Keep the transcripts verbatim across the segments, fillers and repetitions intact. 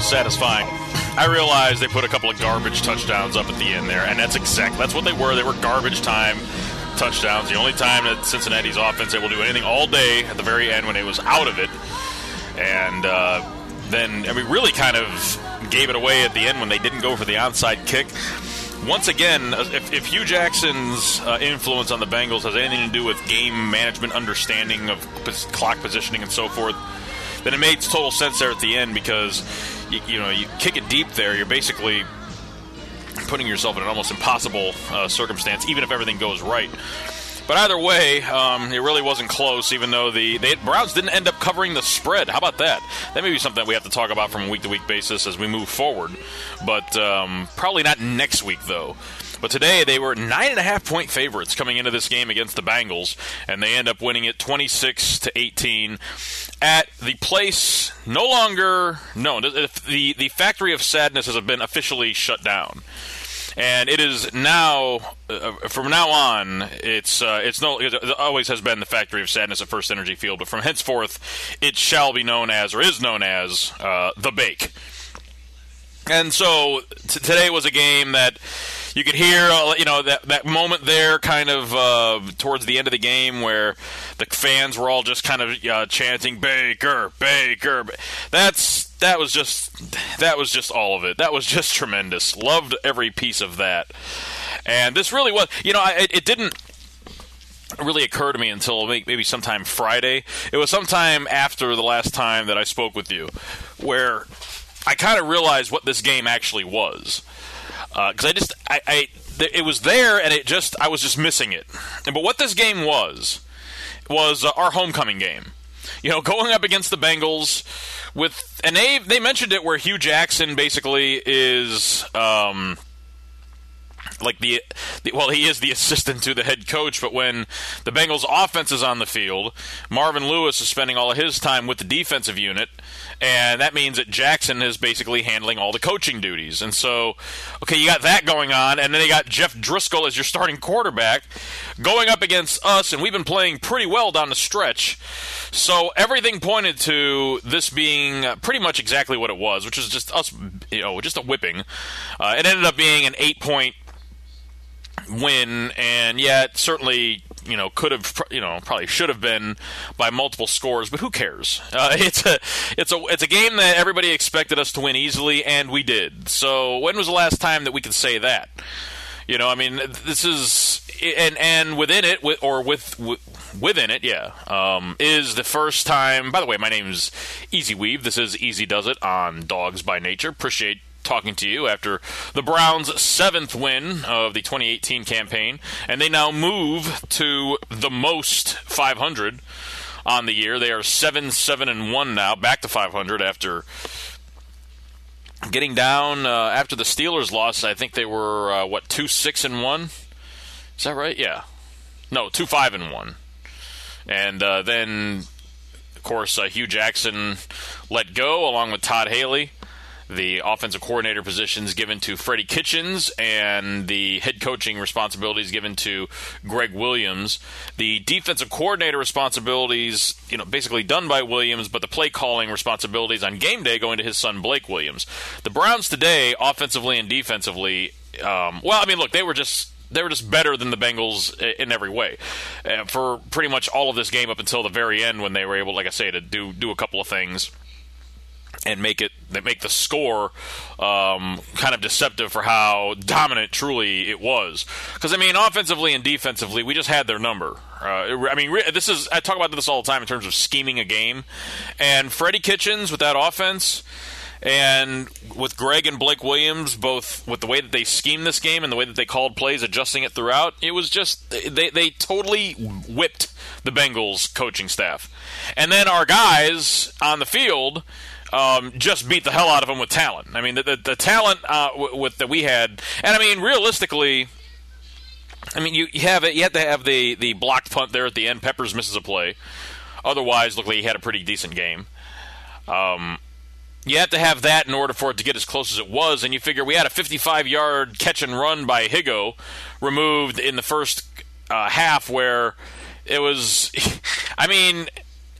how satisfying. I realized they put a couple of garbage touchdowns up at the end there, and that's exact. That's what they were. They were garbage time touchdowns. The only time that Cincinnati's offense able to do anything all day at the very end when it was out of it. And uh, then and we really kind of gave it away at the end when they didn't go for the onside kick. Once again, if, if Hue Jackson's uh, influence on the Bengals has anything to do with game management, understanding of clock positioning and so forth, then it made total sense there at the end because, you, you know, you kick it deep there. You're basically putting yourself in an almost impossible uh, circumstance, even if everything goes right. But either way, um, it really wasn't close, even though the they, Browns didn't end up covering the spread. How about that? That may be something that we have to talk about from a week-to-week basis as we move forward. But um, probably not next week, though. But today they were nine and a half point favorites coming into this game against the Bengals, and they end up winning it twenty-six to eighteen at the place no longer known. The, the Factory of Sadness has been officially shut down. And it is now, uh, from now on, it's uh, it's no. It always has been the Factory of Sadness at First Energy Field, but from henceforth, it shall be known as, or is known as, uh, the Bake. And so t- today was a game that you could hear, you know, that, that moment there kind of uh, towards the end of the game where the fans were all just kind of uh, chanting, Baker, Baker. That's... That was just, that was just all of it. That was just tremendous. Loved every piece of that. And this really was, you know, it, it didn't really occur to me until maybe sometime Friday. It was sometime after the last time that I spoke with you, where I kind of realized what this game actually was. Because uh, I just, I, I, it was there, and it just, I was just missing it. And but what this game was was uh, our homecoming game. You know, going up against the Bengals with, and they they mentioned it where Hue Jackson basically is um, like the, the well he is the assistant to the head coach, but when the Bengals offense is on the field, Marvin Lewis is spending all of his time with the defensive unit, and that means that Jackson is basically handling all the coaching duties. And so, okay, you got that going on, and then you got Jeff Driskel as your starting quarterback going up against us, and we've been playing pretty well down the stretch. So everything pointed to this being pretty much exactly what it was, which is just us, you know, just a whipping. Uh, it ended up being an eight-point win, and yeah, it certainly... You know, could have, you know, probably should have been by multiple scores, but who cares? Uh, it's a, it's a, it's a game that everybody expected us to win easily, and we did. So when was the last time that we could say that? You know, I mean, this is, and and within it, or with, with within it, yeah, um, is the first time. By the way, my name is Easy Weave. This is Easy Does It on Dogs by Nature. Appreciate talking to you after the Browns' seventh win of the twenty eighteen campaign, and they now move to the most five hundred on the year. They are seven seven and one now, back to five hundred after getting down uh, after the Steelers lost. I think they were uh, what two six and one. Is that right? Yeah, no, two five and one, and uh, then of course uh, Hue Jackson let go along with Todd Haley. The offensive coordinator positions given to Freddie Kitchens, and the head coaching responsibilities given to Gregg Williams. The defensive coordinator responsibilities, you know, basically done by Williams, but the play calling responsibilities on game day going to his son Blake Williams. The Browns today, offensively and defensively, um, well, I mean, look, they were just they were just better than the Bengals in every way uh, for pretty much all of this game up until the very end when they were able, like I say, to do do a couple of things and make it they make the score um, kind of deceptive for how dominant truly it was. Because, I mean, offensively and defensively, we just had their number. Uh, I mean, this is I talk about this all the time in terms of scheming a game. And Freddie Kitchens with that offense, and with Gregg and Blake Williams, both with the way that they schemed this game and the way that they called plays, adjusting it throughout, it was just they, they totally whipped the Bengals coaching staff. And then our guys on the field... Um, just beat the hell out of them with talent. I mean, the the, the talent uh, w- with that we had, and I mean, realistically, I mean, you, you have it. You have to have the, the blocked punt there at the end. Peppers misses a play. Otherwise, looked like he had a pretty decent game. Um, you have to have that in order for it to get as close as it was. And you figure we had a fifty-five yard catch and run by Higo removed in the first uh, half, where it was. I mean.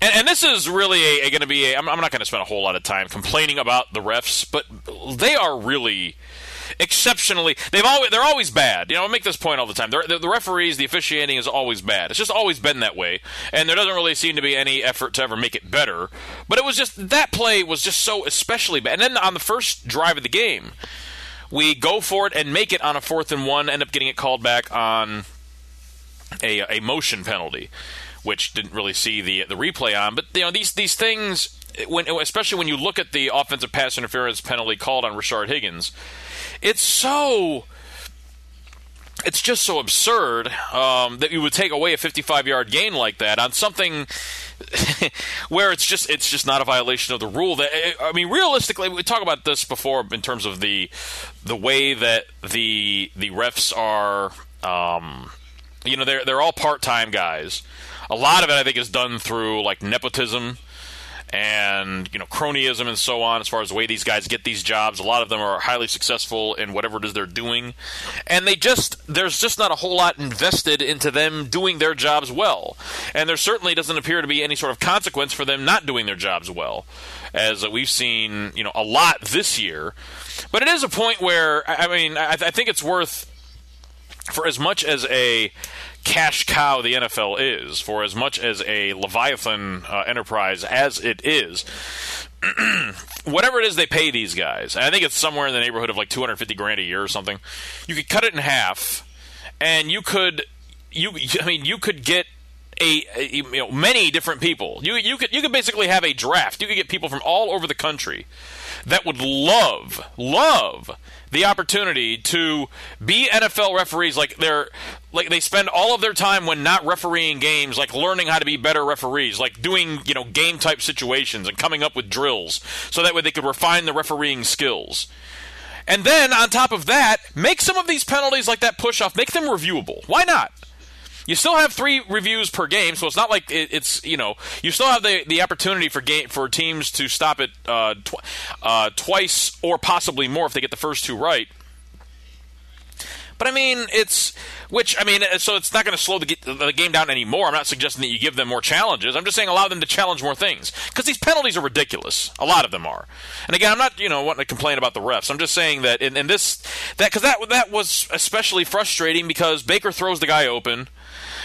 And, and this is really going to be a, I'm, I'm not going to spend a whole lot of time complaining about the refs, but they are really exceptionally they've always they're always bad. You know, I make this point all the time. They're, they're, the referees, the officiating is always bad. It's just always been that way, and there doesn't really seem to be any effort to ever make it better. But it was just that play was just so especially bad. And then on the first drive of the game, we go for it and make it on a fourth and one, end up getting it called back on a a motion penalty, which didn't really see the the replay on. But you know, these these things, when especially when you look at the offensive pass interference penalty called on Rashard Higgins, it's so it's just so absurd um, that you would take away a fifty-five yard gain like that on something where it's just it's just not a violation of the rule. That I mean, realistically, we talked about this before in terms of the the way that the the refs are. Um, you know, they're they're all part time guys. A lot of it, I think, is done through, like, nepotism and, you know, cronyism and so on as far as the way these guys get these jobs. A lot of them are highly successful in whatever it is they're doing. And they just – there's just not a whole lot invested into them doing their jobs well. And there certainly doesn't appear to be any sort of consequence for them not doing their jobs well, as we've seen, you know, a lot this year. But it is a point where, I mean, I, I think it's worth – for as much as a – cash cow the N F L is, for as much as a Leviathan uh, enterprise as it is, whatever it is they pay these guys, and I think it's somewhere in the neighborhood of like two hundred fifty grand a year or something, you could cut it in half, and you could, you, I mean, you could get a, a you know, many different people. You, you could, you could basically have a draft. You could get people from all over the country that would love, love the opportunity to be N F L referees. Like they're like they spend all of their time when not refereeing games, like learning how to be better referees, like doing, you know, game type situations and coming up with drills so that way they could refine the refereeing skills. And then on top of that, make some of these penalties like that push off, make them reviewable. Why not? You still have three reviews per game, so it's not like it, it's, you know, you still have the, the opportunity for game, for teams to stop it uh, tw- uh, twice or possibly more if they get the first two right. But, I mean, it's – which, I mean, so it's not going to slow the, the game down anymore. I'm not suggesting that you give them more challenges. I'm just saying allow them to challenge more things because these penalties are ridiculous. A lot of them are. And, again, I'm not, you know, wanting to complain about the refs. I'm just saying that in, in this – that because that, that was especially frustrating because Baker throws the guy open,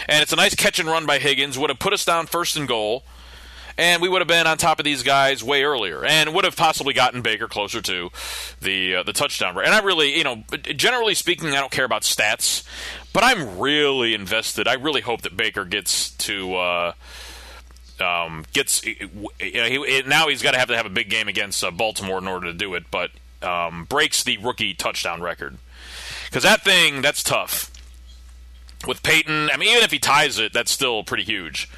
and it's a nice catch and run by Higgins. Would have put us down first and goal, and we would have been on top of these guys way earlier, and would have possibly gotten Baker closer to the uh, the touchdown. And I really, you know, generally speaking, I don't care about stats, but I'm really invested. I really hope that Baker gets to uh, um, gets. You know, he, now he's got to have to have a big game against uh, Baltimore in order to do it, but um, breaks the rookie touchdown record because that thing that's tough. With Peyton, I mean, even if he ties it, that's still pretty huge.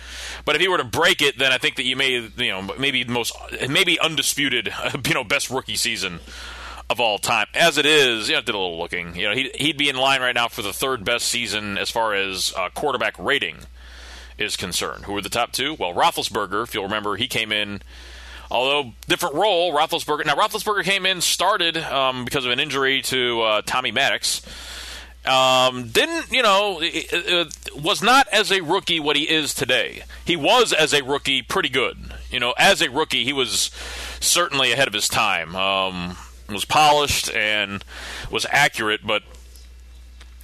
But if he were to break it, then I think that you may, you know, maybe most, maybe undisputed, you know, best rookie season of all time. As it is, you know, I did a little looking. You know, he'd, he'd be in line right now for the third best season as far as uh, quarterback rating is concerned. Who are the top two? Well, Roethlisberger, if you'll remember, he came in. Although, different role, Roethlisberger. Now, Roethlisberger came in, started um, because of an injury to uh, Tommy Maddox. Um, didn't, you know, it, it was not as a rookie what he is today. He was, as a rookie, pretty good. You know, as a rookie, he was certainly ahead of his time. Um, was polished and was accurate, but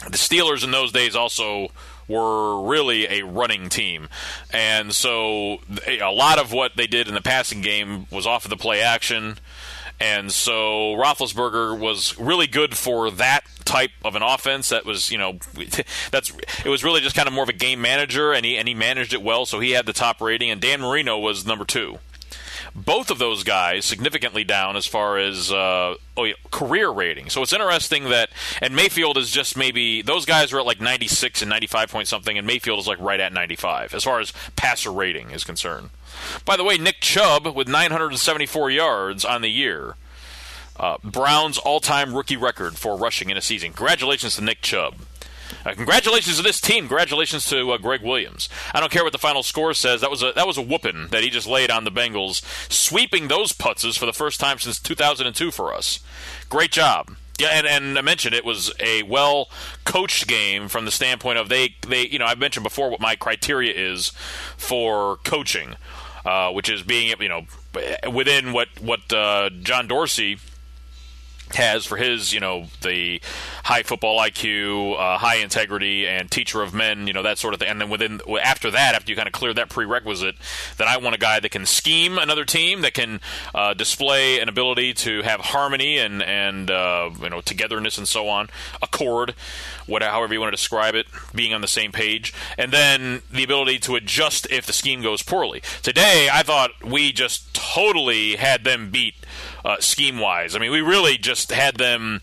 the Steelers in those days also were really a running team. And so a lot of what they did in the passing game was off of the play action. And so Roethlisberger was really good for that type of an offense. That was, you know, that's it was really just kind of more of a game manager, and he and he managed it well. So he had the top rating, and Dan Marino was number two. Both of those guys significantly down as far as uh, oh yeah, career rating. So it's interesting that and Mayfield is just maybe those guys were at like ninety-six and ninety-five point something, and Mayfield is like right at ninety-five as far as passer rating is concerned. By the way, Nick Chubb with nine hundred seventy-four yards on the year. Uh, Brown's all-time rookie record for rushing in a season. Congratulations to Nick Chubb. Uh, congratulations to this team. Congratulations to uh, Gregg Williams. I don't care what the final score says. That was a that was a whooping that he just laid on the Bengals, sweeping those putzes for the first time since two thousand two for us. Great job. Yeah, and, and I mentioned it was a well-coached game from the standpoint of they, they, you know, I've mentioned before what my criteria is for coaching. uh, which is being, you know, within what what uh, John Dorsey has for his, you know, the high football I Q, uh, high integrity, and teacher of men, you know, that sort of thing. And then within after that, after you kind of clear that prerequisite, then I want a guy that can scheme another team, that can uh, display an ability to have harmony and, and uh, you know, togetherness and so on, accord, whatever, however you want to describe it, being on the same page, and then the ability to adjust if the scheme goes poorly. Today, I thought we just totally had them beat Uh, scheme-wise. I mean, we really just had them...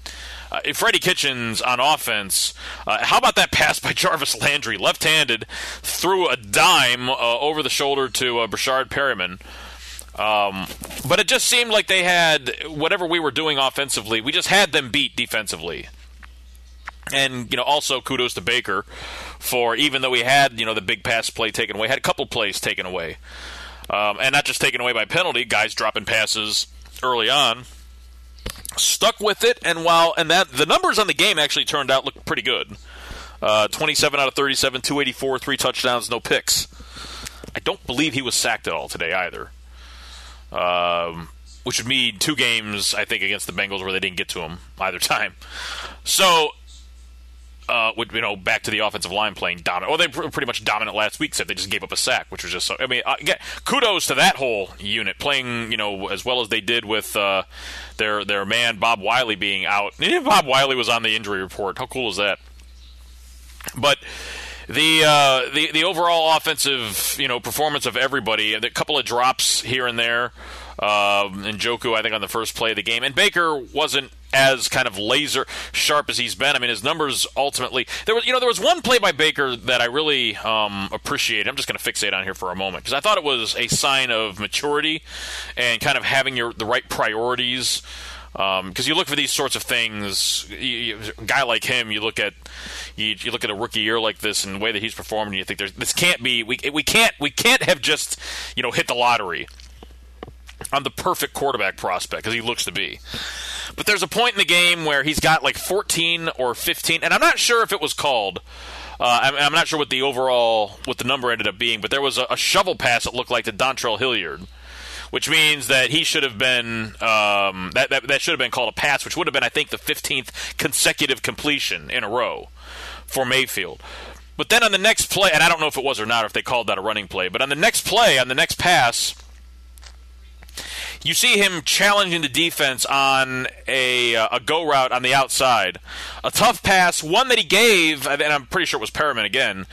Uh, Freddie Kitchens on offense, uh, how about that pass by Jarvis Landry, left-handed, threw a dime uh, over the shoulder to uh, Breshad Perriman. Um, but it just seemed like they had, whatever we were doing offensively, we just had them beat defensively. And, you know, also kudos to Baker for, even though he had, you know, the big pass play taken away, had a couple plays taken away. Um, and not just taken away by penalty, guys dropping passes early on, stuck with it, and while and that the numbers on the game actually turned out looked pretty good. Uh, twenty-seven out of thirty-seven, two eighty-four, three touchdowns, no picks. I don't believe he was sacked at all today either, um, which would mean two games, I think, against the Bengals where they didn't get to him either time. So, uh, with, you know, back to the offensive line playing dominant. Well, they were pretty much dominant last week, except they just gave up a sack, which was just so... I mean, again, kudos to that whole unit, playing, you know, as well as they did with uh, their their man, Bob Wiley, being out. And Bob Wiley was on the injury report. How cool is that? But... The, uh, the the overall offensive, you know, performance of everybody, a couple of drops here and there, um, and Njoku, I think, on the first play of the game. And Baker wasn't as kind of laser sharp as he's been. I mean, his numbers ultimately – there was, you know, there was one play by Baker that I really um, appreciated. I'm just going to fixate on here for a moment because I thought it was a sign of maturity and kind of having your the right priorities. Because um, you look for these sorts of things, you, you, a guy like him, you look at you, you look at a rookie year like this and the way that he's performed, and you think there's, this can't be. We we can't we can't have just you know hit the lottery on the perfect quarterback prospect because he looks to be. But there's a point in the game where he's got like fourteen or fifteen, and I'm not sure if it was called. Uh, I'm, I'm not sure what the overall what the number ended up being, but there was a, a shovel pass that looked like to Dontrell Hilliard, which means that he should have been um, that, that that should have been called a pass, which would have been, I think, the fifteenth consecutive completion in a row for Mayfield. But then on the next play, and I don't know if it was or not, or if they called that a running play, but on the next play, on the next pass, you see him challenging the defense on a uh, a go route on the outside. A tough pass, one that he gave, and I'm pretty sure it was Perriman again,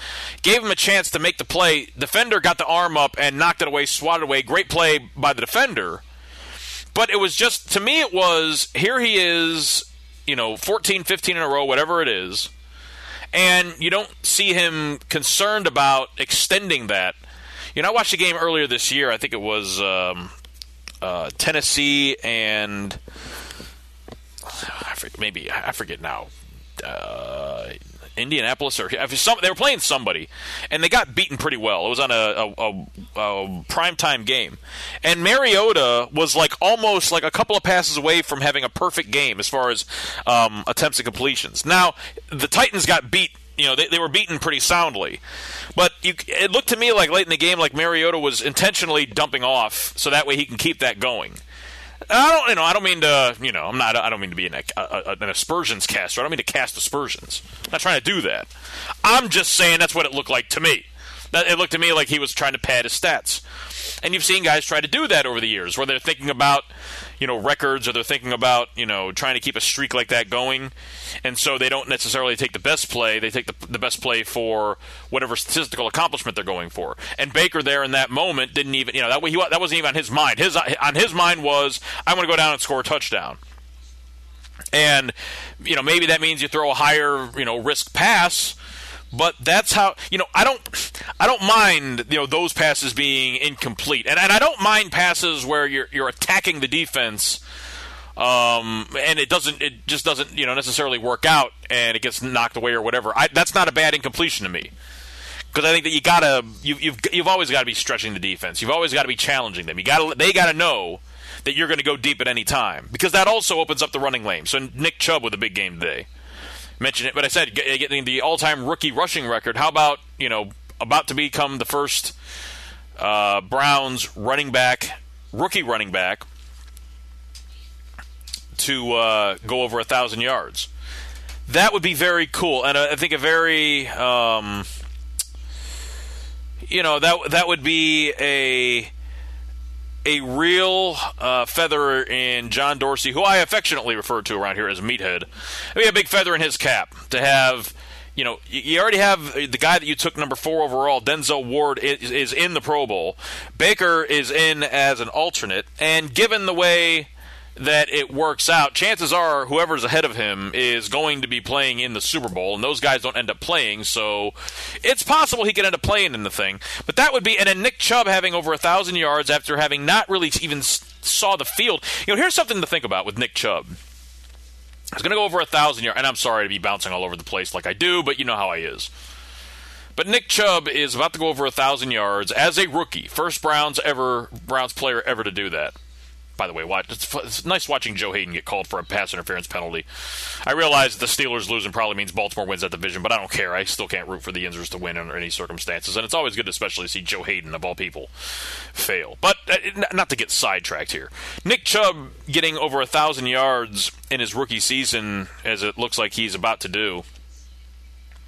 gave him a chance to make the play. Defender got the arm up and knocked it away, swatted away. Great play by the defender. But it was just, to me it was, here he is, you know, fourteen, fifteen in a row, whatever it is, and you don't see him concerned about extending that. You know, I watched a game earlier this year, I think it was... Um, Uh, Tennessee and I forget, maybe I forget now uh, Indianapolis or some, they were playing somebody and they got beaten pretty well. It was on a, a, a, a primetime game, and Mariota was like almost like a couple of passes away from having a perfect game as far as um, attempts and completions. Now the Titans got beat. You know, they, they were beaten pretty soundly. But you, it looked to me like late in the game, like Mariota was intentionally dumping off so that way he can keep that going. I don't, you know, I don't mean to, you know, I'm not, I don't mean to be an, a, a, an aspersions caster. I don't mean to cast aspersions. I'm not trying to do that. I'm just saying that's what it looked like to me. That, it looked to me like he was trying to pad his stats. And you've seen guys try to do that over the years, where they're thinking about, you know, records, or they're thinking about, you know, trying to keep a streak like that going, and so they don't necessarily take the best play. They take the, the best play for whatever statistical accomplishment they're going for. And Baker there in that moment didn't even, you know, that, he, that wasn't even on his mind. His on his mind was, I want to go down and score a touchdown. And, you know, maybe that means you throw a higher, you know, risk pass. But that's how, you know, I don't I don't mind, you know, those passes being incomplete. And and I don't mind passes where you're you're attacking the defense um, and it doesn't it just doesn't, you know, necessarily work out and it gets knocked away or whatever. I, that's not a bad incompletion to me. Cuz I think that you got to you you've you've always got to be stretching the defense. You've always got to be challenging them. You got to they got to know that you're going to go deep at any time, because that also opens up the running lane. So Nick Chubb with a big game today. Mentioned it, but I said getting the all-time rookie rushing record. How about, you know, about to become the first Uh, Browns running back, rookie running back, to uh, go over one thousand yards. That would be very cool, and I think a very, um, you know, that that would be a a real uh, feather in John Dorsey, who I affectionately refer to around here as Meathead. I mean, a big feather in his cap to have, you know, you already have the guy that you took number four overall, Denzel Ward, is, is in the Pro Bowl. Baker is in as an alternate, and given the way that it works out, chances are whoever's ahead of him is going to be playing in the Super Bowl, and those guys don't end up playing, so it's possible he could end up playing in the thing. But that would be, and then Nick Chubb having over one thousand yards after having not really even saw the field. You know, here's something to think about with Nick Chubb. He's going to go over one thousand yards, and I'm sorry to be bouncing all over the place like I do, but you know how I is. But Nick Chubb is about to go over one thousand yards as a rookie, first Browns ever Browns player ever to do that. By the way, watch, it's, it's nice watching Joe Haden get called for a pass interference penalty. I realize the Steelers losing probably means Baltimore wins that division, but I don't care. I still can't root for the Inzers to win under any circumstances, and it's always good to especially see Joe Haden, of all people, fail. But uh, not to get sidetracked here. Nick Chubb getting over one thousand yards in his rookie season, as it looks like he's about to do,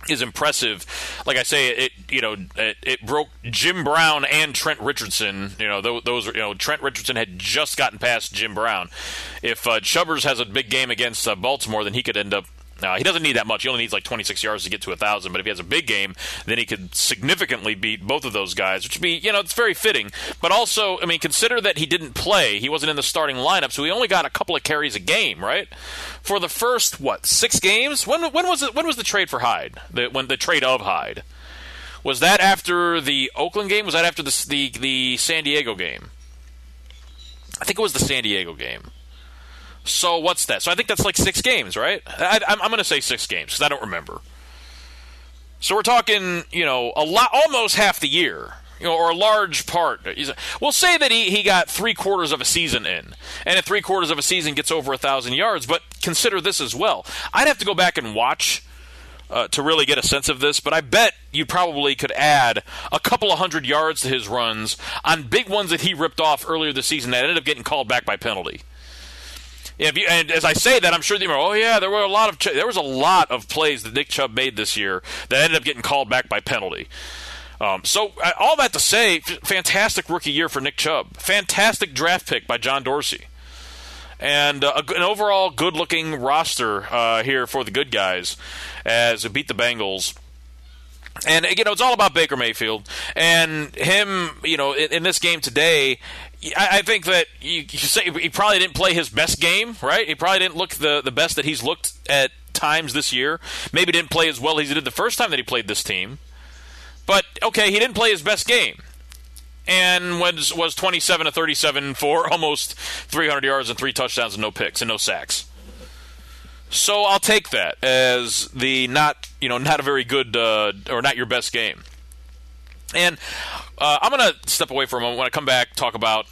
is impressive. Like I say, it you know it, it broke Jim Brown and Trent Richardson. You know those, those you know Trent Richardson had just gotten past Jim Brown. If uh, Chubbers has a big game against uh, Baltimore, then he could end up. Uh, he doesn't need that much. He only needs like twenty-six yards to get to one thousand. But if he has a big game, then he could significantly beat both of those guys, which would be, you know, it's very fitting. But also, I mean, consider that he didn't play. He wasn't in the starting lineup, so he only got a couple of carries a game, right? For the first, what, six games? When when was it, when was the trade for Hyde? The, when the trade of Hyde? Was that after the Oakland game? Was that after the the, the San Diego game? I think it was the San Diego game. So what's that? So I think that's like six games, right? I, I'm, I'm going to say six games because I don't remember. So we're talking, you know, a lot, almost half the year, you know, or a large part. We'll say that he, he got three quarters of a season in, and at three quarters of a season gets over a thousand yards. But consider this as well. I'd have to go back and watch uh, to really get a sense of this, but I bet you probably could add a couple of hundred yards to his runs on big ones that he ripped off earlier this season that ended up getting called back by penalty. If you, and as I say that, I'm sure they were, oh yeah, there were a lot of ch- there was a lot of plays that Nick Chubb made this year that ended up getting called back by penalty. Um, so uh, all that to say, f- fantastic rookie year for Nick Chubb, fantastic draft pick by John Dorsey, and uh, a, an overall good-looking roster uh, here for the good guys as it beat the Bengals. And you know, it's all about Baker Mayfield and him. You know, in, in this game today. I think that you, you say he probably didn't play his best game, right? He probably didn't look the, the best that he's looked at times this year. Maybe didn't play as well as he did the first time that he played this team. But, okay, he didn't play his best game. And was was twenty-seven to thirty-seven for almost three hundred yards and three touchdowns and no picks and no sacks. So I'll take that as the not, you know, not a very good uh, or not your best game. And uh, I'm going to step away for a moment. When I come back, talk about,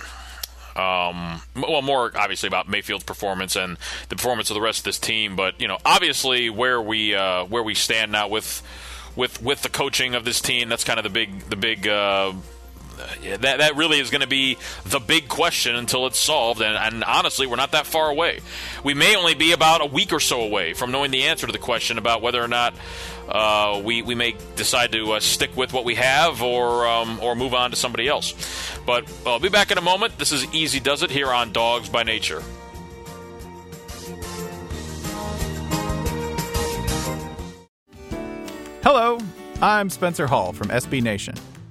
um, well, more obviously about Mayfield's performance and the performance of the rest of this team. But you know, obviously where we uh, where we stand now with with with the coaching of this team. That's kind of the big the big uh, that that really is going to be the big question until it's solved. And, and honestly, we're not that far away. We may only be about a week or so away from knowing the answer to the question about whether or not. Uh, we, we may decide to uh, stick with what we have or um, or move on to somebody else. But I'll be back in a moment. This is Easy Does It here on Dogs by Nature. Hello, I'm Spencer Hall from S B Nation,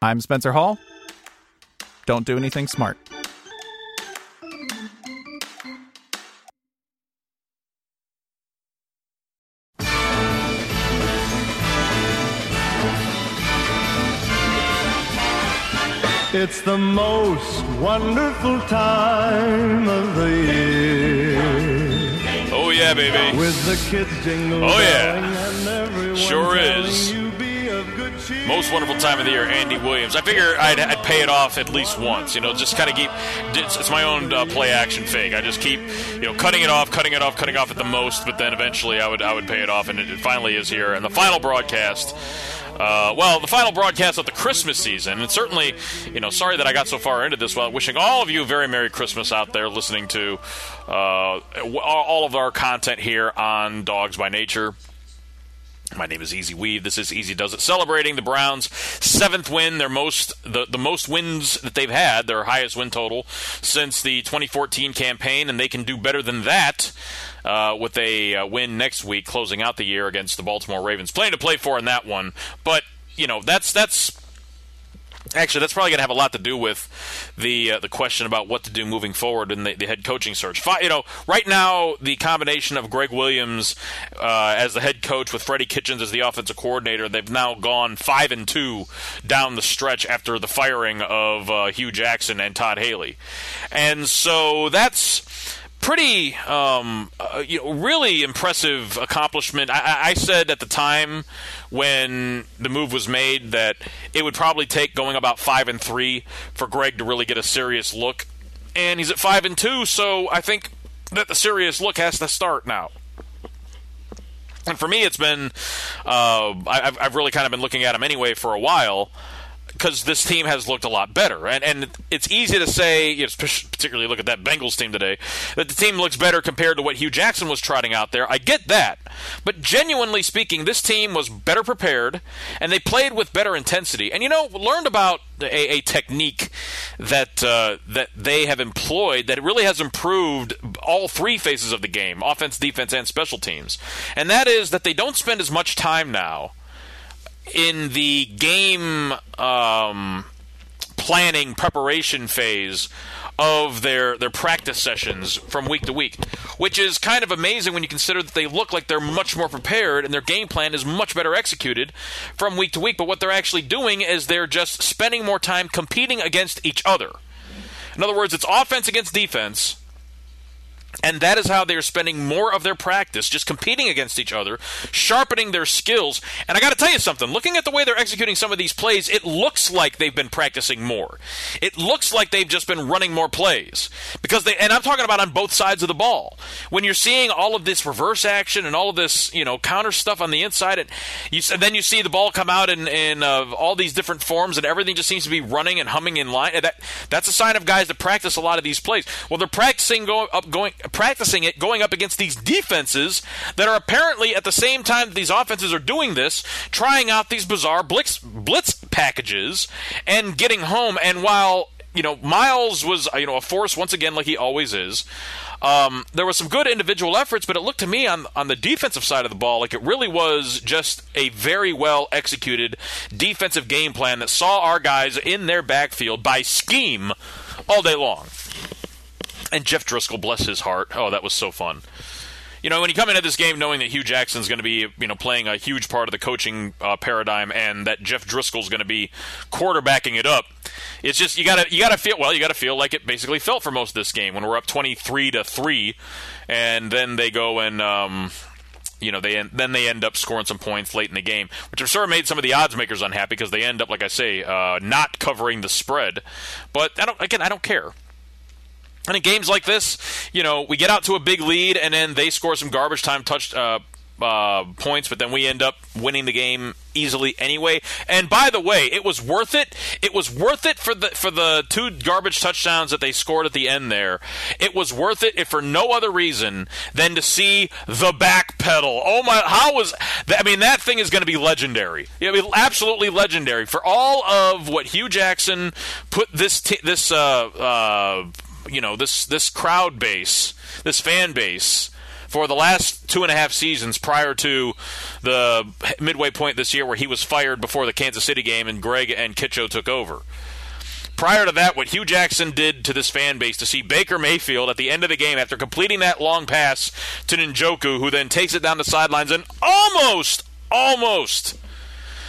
I'm Spencer Hall. Don't do anything smart. It's the most wonderful time of the year. Oh, yeah, baby. With the kids jingle. Oh, yeah. Sure is. Most wonderful time of the year, Andy Williams. I figure I'd, I'd pay it off at least once. You know, just kind of keep. It's, it's my own uh, play action fake. I just keep, you know, cutting it off, cutting it off, cutting off at the most. But then eventually, I would I would pay it off, and it, it finally is here. And the final broadcast. Uh, well, the final broadcast of the Christmas season, and certainly, you know, sorry that I got so far into this. Well, wishing all of you a very Merry Christmas out there listening to uh, all of our content here on Dogs by Nature. My name is Easy Weave. This is Easy Does It, celebrating the Browns' seventh win, their most the, the most wins that they've had, their highest win total since the twenty fourteen campaign, and they can do better than that uh, with a uh, win next week, closing out the year against the Baltimore Ravens. Plenty to play for in that one, but you know that's that's actually that's probably going to have a lot to do with the uh, the question about what to do moving forward in the, the head coaching search. You know, right now, the combination of Gregg Williams uh, as the head coach with Freddie Kitchens as the offensive coordinator, they've now gone five and two down the stretch after the firing of uh, Hue Jackson and Todd Haley, and so that's pretty um, uh, you know, really impressive accomplishment. I, I said at the time when the move was made that it would probably take going about five and three for Gregg to really get a serious look, and he's at five and two. So I think that the serious look has to start now. And for me, it's been uh, I, I've really kind of been looking at him anyway for a while, because this team has looked a lot better. And and it's easy to say, you know, particularly look at that Bengals team today, that the team looks better compared to what Hue Jackson was trotting out there. I get that. But genuinely speaking, this team was better prepared, and they played with better intensity. And, you know, learned about a, a technique that uh, that they have employed that really has improved all three phases of the game, offense, defense, and special teams. And that is that they don't spend as much time now in the game um, planning preparation phase of their, their practice sessions from week to week, which is kind of amazing when you consider that they look like they're much more prepared and their game plan is much better executed from week to week. But what they're actually doing is they're just spending more time competing against each other. In other words, it's offense against defense, and that is how they're spending more of their practice, just competing against each other, sharpening their skills. And I got to tell you something, looking at the way they're executing some of these plays, it looks like they've been practicing more. It looks like they've just been running more plays. Because they, and I'm talking about on both sides of the ball. When you're seeing all of this reverse action and all of this, you know, counter stuff on the inside, and, you, and then you see the ball come out in, in uh, all these different forms, and everything just seems to be running and humming in line. That, that's a sign of guys that practice a lot of these plays. Well, they're practicing go, up going... practicing it going up against these defenses that are apparently, at the same time that these offenses are doing this, trying out these bizarre blitz, blitz packages and getting home. And while, you know, Myles was, you know, a force once again like he always is, um, there was some good individual efforts, but it looked to me on, on the defensive side of the ball like it really was just a very well-executed defensive game plan that saw our guys in their backfield by scheme all day long. And Jeff Driskel, bless his heart. Oh, that was so fun. You know, when you come into this game knowing that Hue Jackson's going to be, you know, playing a huge part of the coaching uh, paradigm, and that Jeff Driskel's going to be quarterbacking it up, it's just you gotta you gotta feel well. You gotta feel like it basically felt for most of this game when we're up twenty-three to three, and then they go and um, you know they en- then they end up scoring some points late in the game, which have sort of made some of the odds makers unhappy because they end up, like I say, uh, not covering the spread. But I don't. Again, I don't care. And in games like this, you know, we get out to a big lead, and then they score some garbage time touch uh, uh, points, but then we end up winning the game easily anyway. And by the way, it was worth it. It was worth it for the for the two garbage touchdowns that they scored at the end there. It was worth it if for no other reason than to see the back pedal. Oh my! How was? That, I mean, that thing is going to be legendary. It'll be absolutely legendary for all of what Hue Jackson put this t- this. Uh, uh, you know, this this crowd base, this fan base, for the last two and a half seasons prior to the midway point this year where he was fired before the Kansas City game and Gregg and Kitcho took over. Prior to that, what Hue Jackson did to this fan base, to see Baker Mayfield at the end of the game after completing that long pass to Njoku, who then takes it down the sidelines and almost, almost,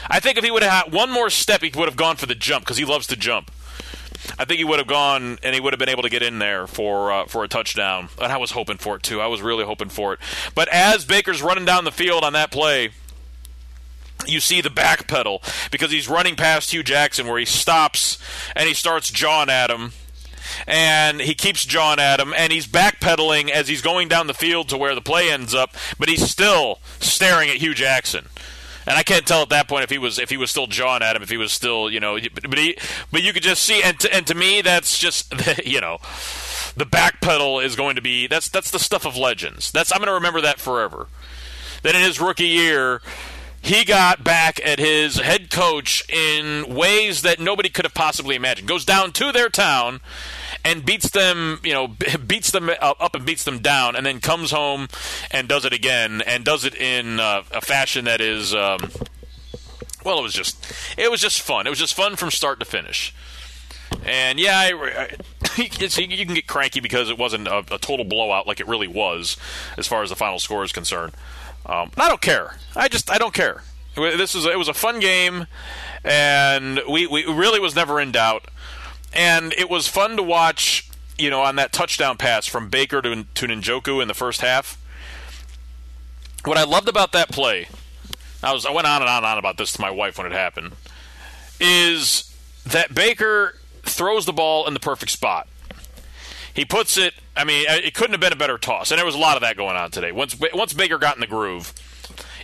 I think if he would have had one more step, he would have gone for the jump because he loves to jump. I think he would have gone and he would have been able to get in there for uh, for a touchdown. And I was hoping for it, too. I was really hoping for it. But as Baker's running down the field on that play, you see the back pedal because he's running past Hue Jackson where he stops and he starts jawing at him. And he keeps jawing at him, and he's backpedaling as he's going down the field to where the play ends up, but he's still staring at Hue Jackson. And I can't tell at that point if he was if he was still jawing at him, if he was still, you know, but he, but you could just see, and to, and to me, that's just, you know, the backpedal is going to be, that's that's the stuff of legends. That's I'm going to remember that forever. Then in his rookie year, he got back at his head coach in ways that nobody could have possibly imagined. Goes down to their town and beats them, you know, beats them up and beats them down, and then comes home and does it again, and does it in uh, a fashion that is, um, well, it was just, it was just fun. It was just fun from start to finish. And yeah, I, I, you can get cranky because it wasn't a, a total blowout like it really was, as far as the final score is concerned. Um, I don't care. I just I don't care. This is it was a fun game, and we we really was never in doubt. And it was fun to watch, you know, on that touchdown pass from Baker to, to Njoku in the first half. What I loved about that play, I was I went on and on and on about this to my wife when it happened, is that Baker throws the ball in the perfect spot. He puts it, I mean, it couldn't have been a better toss. And there was a lot of that going on today. Once once Baker got in the groove,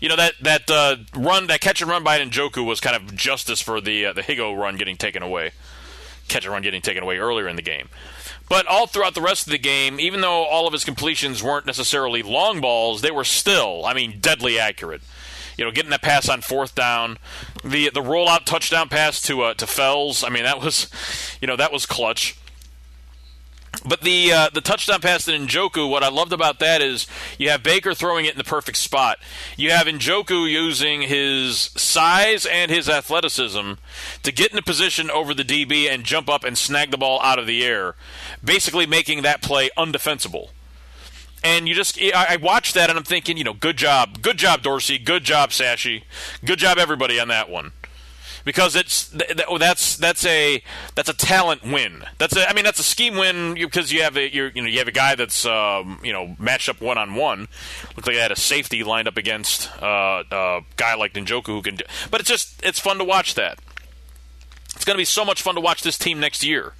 you know, that that uh, run, that catch and run by Njoku was kind of justice for the uh, the Higo run getting taken away. Catch and run getting taken away earlier in the game. But all throughout the rest of the game, even though all of his completions weren't necessarily long balls, they were still, I mean, deadly accurate. You know, getting that pass on fourth down, the the rollout touchdown pass to uh, to Fells, I mean, that was, you know, that was clutch. But the uh, the touchdown pass to Njoku, what I loved about that is you have Baker throwing it in the perfect spot. You have Njoku using his size and his athleticism to get in a position over the D B and jump up and snag the ball out of the air, basically making that play undefensible. And you just, I watched that and I'm thinking, you know, good job, good job Dorsey, good job Sashi, good job everybody on that one. Because it's that's that's a that's a talent win. That's a, I mean that's a scheme win because you have a you're, you know you have a guy that's um, you know matched up one on one. Looked like they had a safety lined up against uh, a guy like Njoku who can do. But it's just it's fun to watch that. It's going to be so much fun to watch this team next year.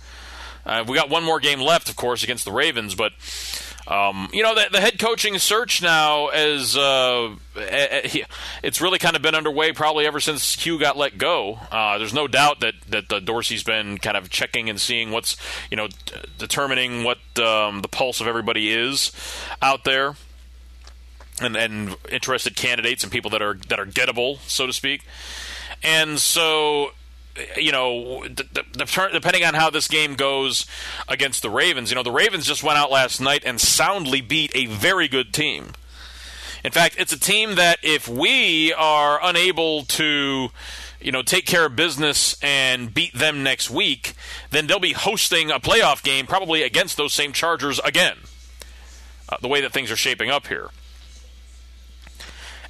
Uh, we got one more game left, of course, against the Ravens, but. Um, you know, the, the head coaching search now is uh, it's really kind of been underway probably ever since Hue got let go. Uh, there's no doubt that that uh, Dorsey's been kind of checking and seeing what's, you know, t- determining what um, the pulse of everybody is out there, and and interested candidates and people that are that are gettable, so to speak. And so. You know, depending on how this game goes against the Ravens, you know, the Ravens just went out last night and soundly beat a very good team. In fact, it's a team that if we are unable to, you know, take care of business and beat them next week, then they'll be hosting a playoff game probably against those same Chargers again, uh, the way that things are shaping up here.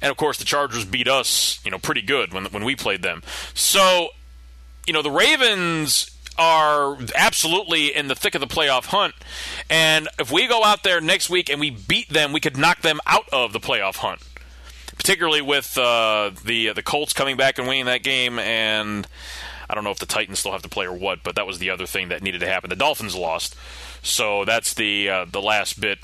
And, of course, the Chargers beat us, you know, pretty good when when we played them. So... You know, the Ravens are absolutely in the thick of the playoff hunt, and if we go out there next week and we beat them, we could knock them out of the playoff hunt, particularly with uh, the the Colts coming back and winning that game, and I don't know if the Titans still have to play or what, but that was the other thing that needed to happen. The Dolphins lost, so that's the uh, the last bit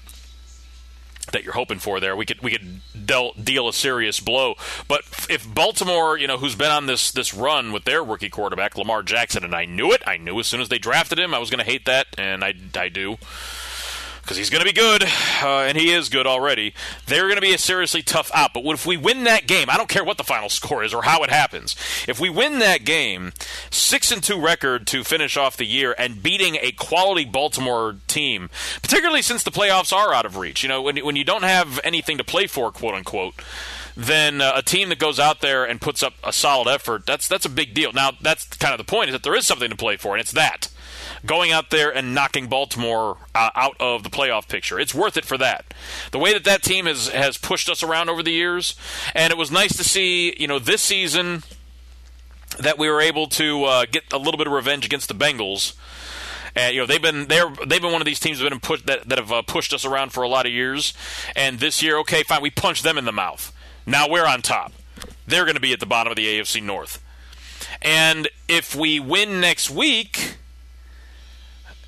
that you're hoping for there. We could we could deal, deal a serious blow. But if Baltimore, you know, who's been on this this run with their rookie quarterback, Lamar Jackson, and I knew it. I knew as soon as they drafted him I was going to hate that, and I, I do. Because he's going to be good, uh, and he is good already. They're going to be a seriously tough out. But if we win that game, I don't care what the final score is or how it happens. If we win that game, six and two record to finish off the year and beating a quality Baltimore team, particularly since the playoffs are out of reach. You know, when, when you don't have anything to play for, quote-unquote, then uh, a team that goes out there and puts up a solid effort, that's that's a big deal. Now, that's kind of the point, is that there is something to play for, and it's that. Going out there and knocking Baltimore uh, out of the playoff picture. It's worth it for that. The way that that team has, has pushed us around over the years, and it was nice to see, you know, this season that we were able to uh, get a little bit of revenge against the Bengals. And, you know, they've been they're they've been one of these teams that have been pushed that, that have uh, pushed us around for a lot of years. And this year, okay, fine, we punched them in the mouth. Now we're on top. They're going to be at the bottom of the A F C North. And if we win next week,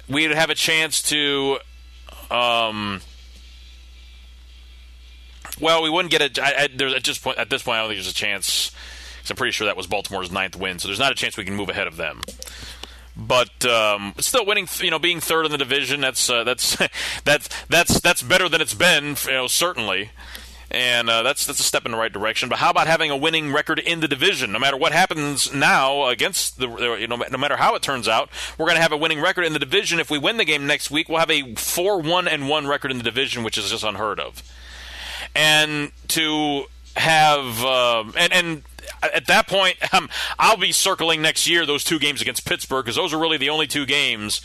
we'd have a chance to. Um, well, we wouldn't get a. I, I, there's at just point at this point, I don't think there's a chance. Because I'm pretty sure that was Baltimore's ninth win, so there's not a chance we can move ahead of them. But um, still, winning, you know, being third in the division, that's uh, that's that's that's that's better than it's been, you know, certainly. And uh, that's that's a step in the right direction. But how about having a winning record in the division? No matter what happens now against the, you know, no matter how it turns out, we're going to have a winning record in the division. If we win the game next week, we'll have a four one and one record in the division, which is just unheard of. And to have uh, and and at that point, um, I'll be circling next year those two games against Pittsburgh, because those are really the only two games.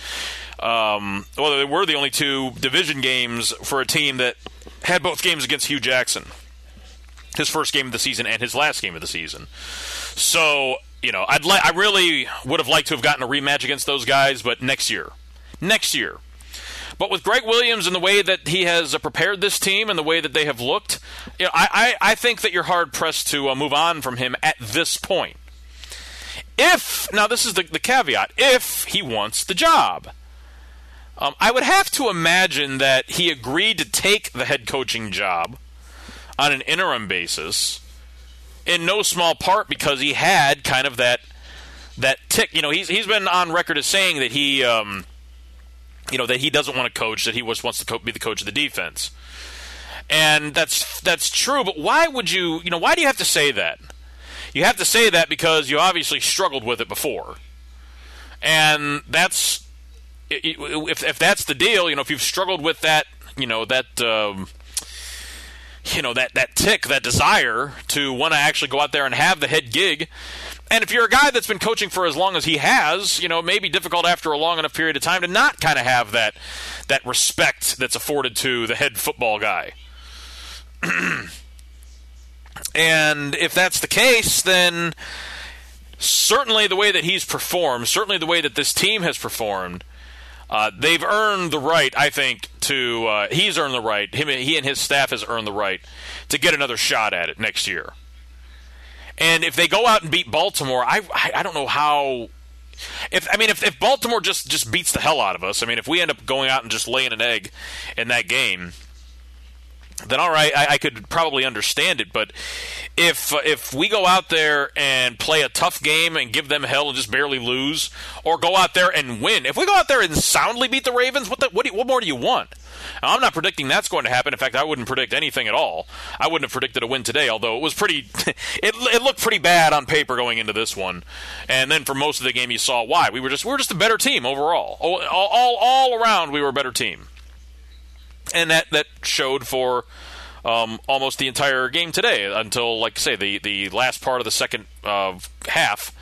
Um, well, they were the only two division games for a team that had both games against Hue Jackson, his first game of the season and his last game of the season. So, you know, I'd like I really would have liked to have gotten a rematch against those guys, but next year, next year. But with Gregg Williams and the way that he has prepared this team and the way that they have looked, you know, I, I, I think that you're hard-pressed to uh, move on from him at this point. If, now this is the, the caveat, if he wants the job. Um, I would have to imagine that he agreed to take the head coaching job on an interim basis, in no small part because he had kind of that that tick. You know, he's he's been on record as saying that he... Um, You know, that he doesn't want to coach, that he wants to co- be the coach of the defense. And that's that's true, but why would you, you know, why do you have to say that? You have to say that because you obviously struggled with it before. And that's, if if that's the deal, you know, if you've struggled with that, you know, that, um, you know, that, that tick, that desire to want to actually go out there and have the head gig. And if you're a guy that's been coaching for as long as he has, you know, it may be difficult after a long enough period of time to not kind of have that that respect that's afforded to the head football guy. And if that's the case, then certainly the way that he's performed, certainly the way that this team has performed, uh, they've earned the right, I think, to uh, he's earned the right, him, he and his staff has earned the right to get another shot at it next year. And if they go out and beat Baltimore, I, I, I don't know how. If I mean, if, if Baltimore just, just beats the hell out of us, I mean, if we end up going out and just laying an egg in that game, then all right, I, I could probably understand it. But if if we go out there and play a tough game and give them hell and just barely lose, or go out there and win, if we go out there and soundly beat the Ravens, what the, what, do you, what more do you want? Now, I'm not predicting that's going to happen. In fact, I wouldn't predict anything at all. I wouldn't have predicted a win today, although it was pretty – it it looked pretty bad on paper going into this one. And then for most of the game, you saw why. We were just we were just a better team overall. All, all, all around, we were a better team. And that, that showed for um, almost the entire game today until, like I say, the, the last part of the second uh, half –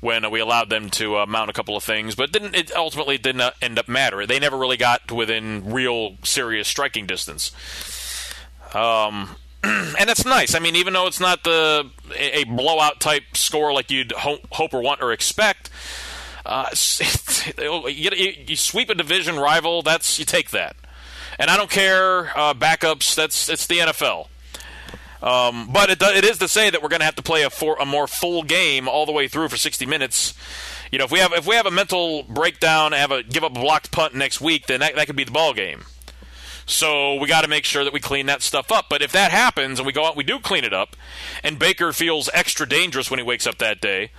when we allowed them to uh, mount a couple of things, but didn't it ultimately did not end up matter. They never really got within real serious striking distance. Um, and that's nice. I mean, even though it's not the a blowout type score like you'd ho- hope or want or expect, uh, you, you sweep a division rival, that's you take that. And I don't care uh, backups. That's it's the N F L. Um, but it, it is to say that we're going to have to play a, four, a more full game all the way through for sixty minutes. You know, if we have if we have a mental breakdown, have a give up a blocked punt next week, then that, that could be the ball game. So we got to make sure that we clean that stuff up. But if that happens and we go out, we do clean it up, and Baker feels extra dangerous when he wakes up that day,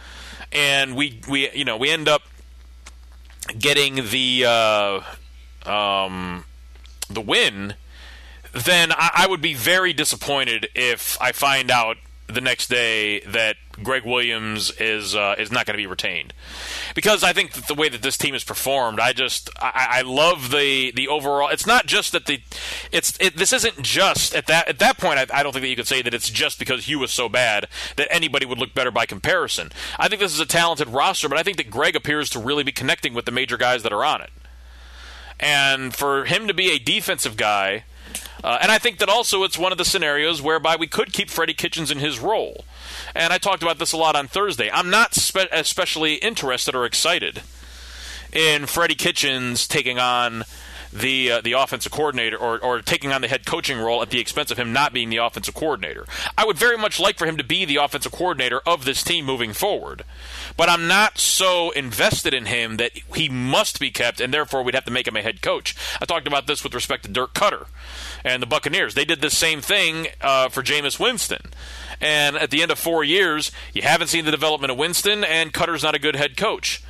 and we, we you know we end up getting the uh, um, the win. Then I would be very disappointed if I find out the next day that Gregg Williams is uh, is not going to be retained, because I think that the way that this team has performed, I just I, I love the, the overall. It's not just that the it's it, this isn't just at that at that point. I, I don't think that you could say that it's just because Hue was so bad that anybody would look better by comparison. I think this is a talented roster, but I think that Gregg appears to really be connecting with the major guys that are on it, and for him to be a defensive guy. Uh, and I think that also it's one of the scenarios whereby we could keep Freddie Kitchens in his role. And I talked about this a lot on Thursday. I'm not spe- especially interested or excited in Freddie Kitchens taking on the uh, the offensive coordinator or, or taking on the head coaching role at the expense of him not being the offensive coordinator. I would very much like for him to be the offensive coordinator of this team moving forward. But I'm not so invested in him that he must be kept, and therefore we'd have to make him a head coach. I talked about this with respect to Dirk Cutter and the Buccaneers. They did the same thing uh, for Jameis Winston. And at the end of four years, you haven't seen the development of Winston, and Cutter's not a good head coach.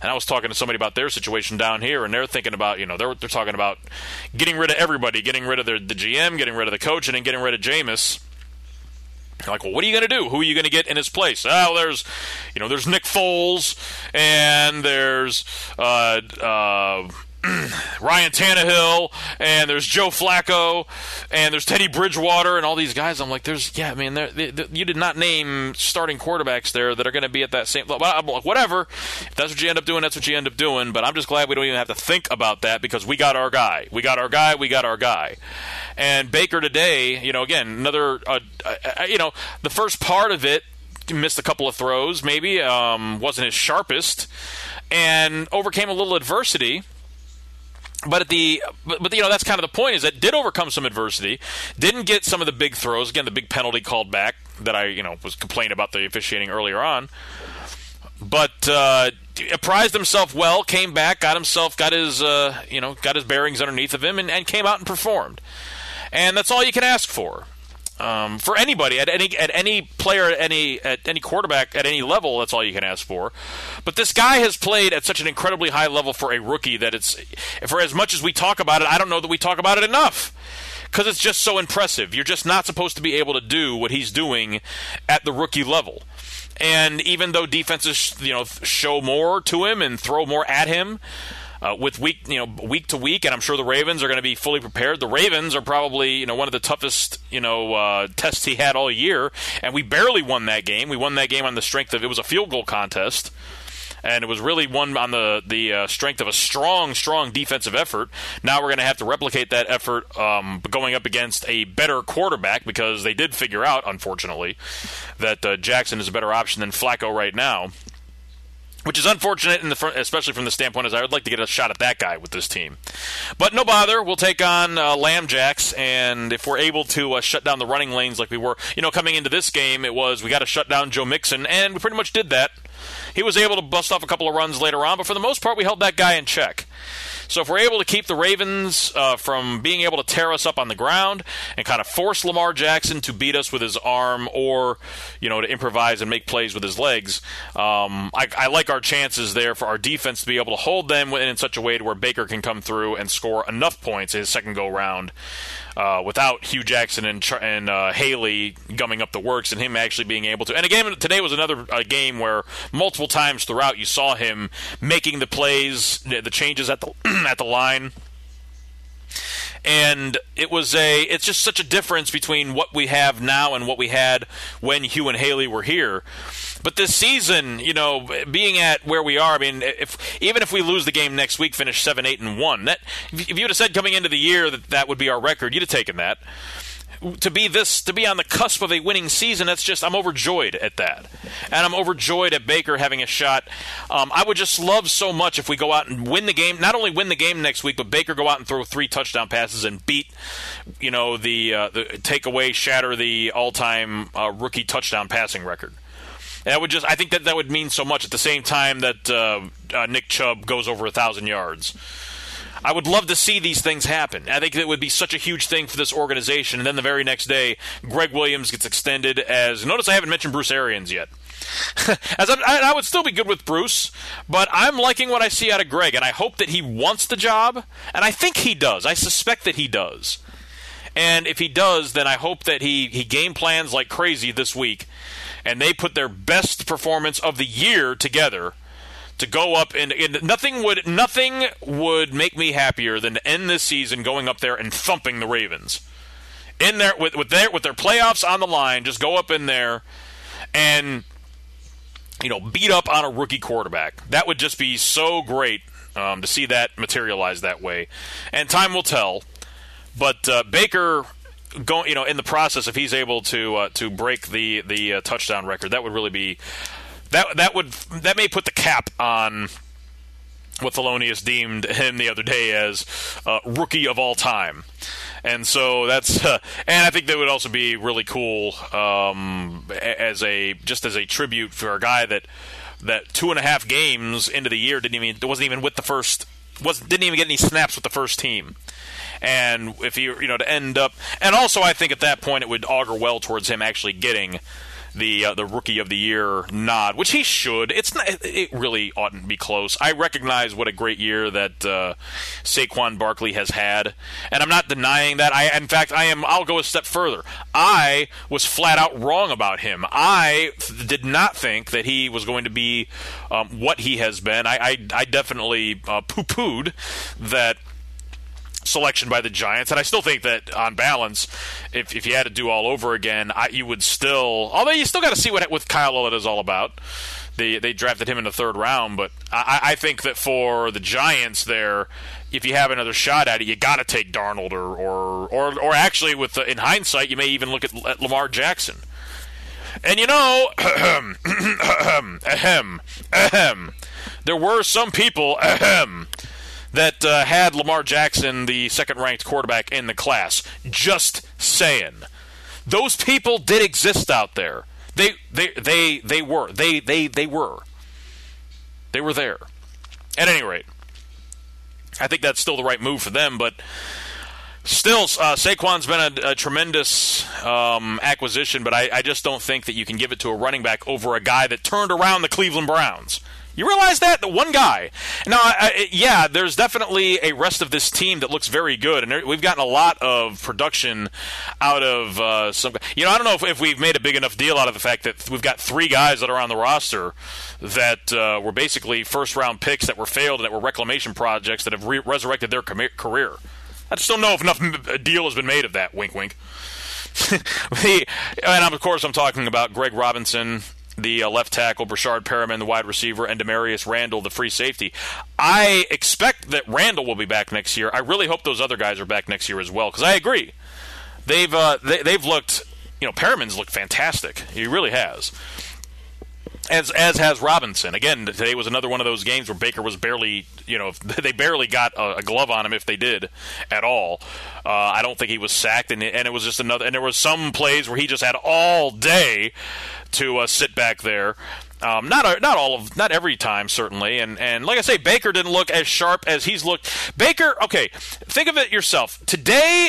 And I was talking to somebody about their situation down here, and they're thinking about, you know, they're they're talking about getting rid of everybody, getting rid of their, the G M, getting rid of the coach, and then getting rid of Jameis. They're like, well, what are you going to do? Who are you going to get in his place? Oh, well, there's, you know, there's Nick Foles, and there's uh, uh, Ryan Tannehill, and there's Joe Flacco, and there's Teddy Bridgewater, and all these guys. I'm like, there's, yeah, I mean, they're, they, they, you did not name starting quarterbacks there that are going to be at that same level. I'm like, whatever. If that's what you end up doing, that's what you end up doing. But I'm just glad we don't even have to think about that because we got our guy. We got our guy. We got our guy. And Baker today, you know, again, another, uh, uh, you know, the first part of it, missed a couple of throws maybe, um, wasn't his sharpest, and overcame a little adversity. But at the but, but you know that's kind of the point, is that did overcome some adversity, didn't get some of the big throws, again the big penalty called back that I you know was complaining about the officiating earlier on, but uh, apprised himself well, came back, got himself got his uh, you know got his bearings underneath of him, and, and came out and performed, and that's all you can ask for. Um, for anybody, at any at any player, at any at any quarterback, at any level, that's all you can ask for. But this guy has played at such an incredibly high level for a rookie that it's, for as much as we talk about it, I don't know that we talk about it enough because it's just so impressive. You're just not supposed to be able to do what he's doing at the rookie level. And even though defenses, you know, show more to him and throw more at him, Uh, with week, you know, week to week, and I'm sure the Ravens are going to be fully prepared. The Ravens are probably, you know, one of the toughest, you know, uh, tests he had all year, and we barely won that game. We won that game on the strength of, it was a field goal contest, and it was really won on the the uh, strength of a strong, strong defensive effort. Now we're going to have to replicate that effort, um, going up against a better quarterback because they did figure out, unfortunately, that uh, Jackson is a better option than Flacco right now. Which is unfortunate, in the front, especially from the standpoint as I would like to get a shot at that guy with this team. But no bother, we'll take on uh, Lamb Jacks, and if we're able to uh, shut down the running lanes like we were, you know, coming into this game, it was we got to shut down Joe Mixon, and we pretty much did that. He was able to bust off a couple of runs later on, but for the most part, we held that guy in check. So if we're able to keep the Ravens uh, from being able to tear us up on the ground and kind of force Lamar Jackson to beat us with his arm or, you know, to improvise and make plays with his legs, um, I, I like our chances there for our defense to be able to hold them in such a way to where Baker can come through and score enough points in his second go-round uh, without Hue Jackson and, and uh, Haley gumming up the works and him actually being able to. And again, today was another uh, game where multiple times throughout you saw him making the plays, the changes at the at the line, and it was a it's just such a difference between what we have now and what we had when Hue and Haley were here. But this season, you know, being at where we are, I mean, if even if we lose the game next week, finish seven eight and one, that if you would have said coming into the year that that would be our record, you'd have taken that. To be this, to be on the cusp of a winning season, that's just, I'm overjoyed at that. And I'm overjoyed at Baker having a shot. Um, I would just love so much if we go out and win the game, not only win the game next week, but Baker go out and throw three touchdown passes and beat, you know, the, uh, the take away, shatter the all-time uh, rookie touchdown passing record. That would just, I think that that would mean so much at the same time that uh, uh, Nick Chubb goes over one thousand yards. I would love to see these things happen. I think it would be such a huge thing for this organization. And then the very next day, Gregg Williams gets extended as... Notice I haven't mentioned Bruce Arians yet. as I, I would still be good with Bruce, but I'm liking what I see out of Gregg, and I hope that he wants the job, and I think he does. I suspect that he does. And if he does, then I hope that he, he game plans like crazy this week, and they put their best performance of the year together to go up, and, and nothing would nothing would make me happier than to end this season going up there and thumping the Ravens. In there with with their with their playoffs on the line, just go up in there and, you know, beat up on a rookie quarterback. That would just be so great um, to see that materialize that way. And time will tell. But uh, Baker, go, you know, in the process, if he's able to uh, to break the the uh, touchdown record, that would really be that that would that may put the cap on what Thelonious deemed him the other day as uh, rookie of all time. And so that's, uh, and I think that would also be really cool um, as a just as a tribute for a guy that that two and a half games into the year didn't even wasn't even with the first wasn't didn't even get any snaps with the first team. And if he you know to end up, and also I think at that point it would augur well towards him actually getting the uh, the rookie of the year nod, which he should. It's not, it really oughtn't be close. I recognize what a great year that uh, Saquon Barkley has had, and I'm not denying that. I in fact I am. I'll go a step further. I was flat out wrong about him. I th- did not think that he was going to be um, what he has been. I I, I definitely uh, poo-pooed that selection by the Giants, and I still think that on balance, if if you had to do all over again, I, you would still. Although you still got to see what with Kyle Ullett is all about. They they drafted him in the third round, but I, I think that for the Giants, there, if you have another shot at it, you got to take Darnold, or or or, or actually, with the, in hindsight, you may even look at, at Lamar Jackson. And you know, ahem, ahem, ahem, there were some people ahem. that uh, had Lamar Jackson the second-ranked quarterback in the class. Just saying. Those people did exist out there. They they they, they were. They, they they were. They were there. At any rate, I think that's still the right move for them, but still, uh, Saquon's been a, a tremendous um, acquisition, but I, I just don't think that you can give it to a running back over a guy that turned around the Cleveland Browns. You realize that? The one guy. Now, I, yeah, there's definitely a rest of this team that looks very good, and we've gotten a lot of production out of uh, some – you know, I don't know if, if we've made a big enough deal out of the fact that we've got three guys that are on the roster that uh, were basically first-round picks that were failed and that were reclamation projects that have re- resurrected their com- career. I just don't know if enough a deal has been made of that, wink, wink. the, and, I'm, of course, I'm talking about Gregg Robinson – the uh, left tackle, Breshad Perriman, the wide receiver, and Damarious Randall, the free safety. I expect that Randall will be back next year. I really hope those other guys are back next year as well, because I agree. They've uh, they, they've looked, you know, Perriman's looked fantastic. He really has. As as has Robinson. Again, today was another one of those games where Baker was barely, you know, they barely got a, a glove on him if they did at all. Uh, I don't think he was sacked, and, and it was just another. And there were some plays where he just had all day to uh, sit back there. Um, not a, not all of not every time certainly, and and like I say, Baker didn't look as sharp as he's looked. Baker, okay, think of it yourself. Today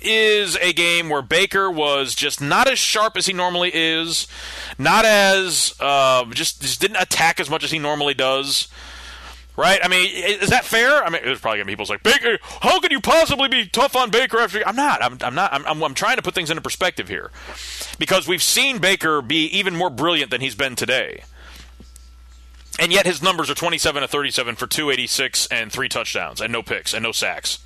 is a game where Baker was just not as sharp as he normally is, not as uh, just just didn't attack as much as he normally does. Right? I mean, is that fair? I mean, there's probably gonna be people like, Baker, how could you possibly be tough on Baker after? I'm not. I'm, I'm not. I'm, I'm. I'm trying to put things into perspective here, because we've seen Baker be even more brilliant than he's been today, and yet his numbers are twenty-seven to thirty-seven for two eighty-six and three touchdowns and no picks and no sacks.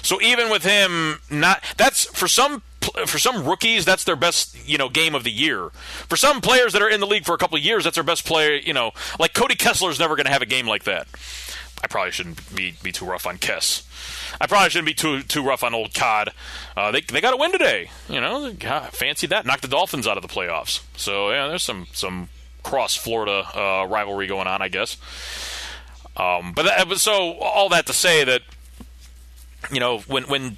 So even with him not, that's for some for some rookies that's their best, you know, game of the year. For some players that are in the league for a couple of years, that's their best player, you know, like Cody Kessler's never going to have a game like that. I probably shouldn't be, be too rough on Kess. I probably shouldn't be too too rough on old Cod. Uh, they they got a win today, you know. God, fancy that. Knocked the Dolphins out of the playoffs. So yeah, there's some some cross Florida uh, rivalry going on, I guess. Um, but that, but so all that to say that, you know, when when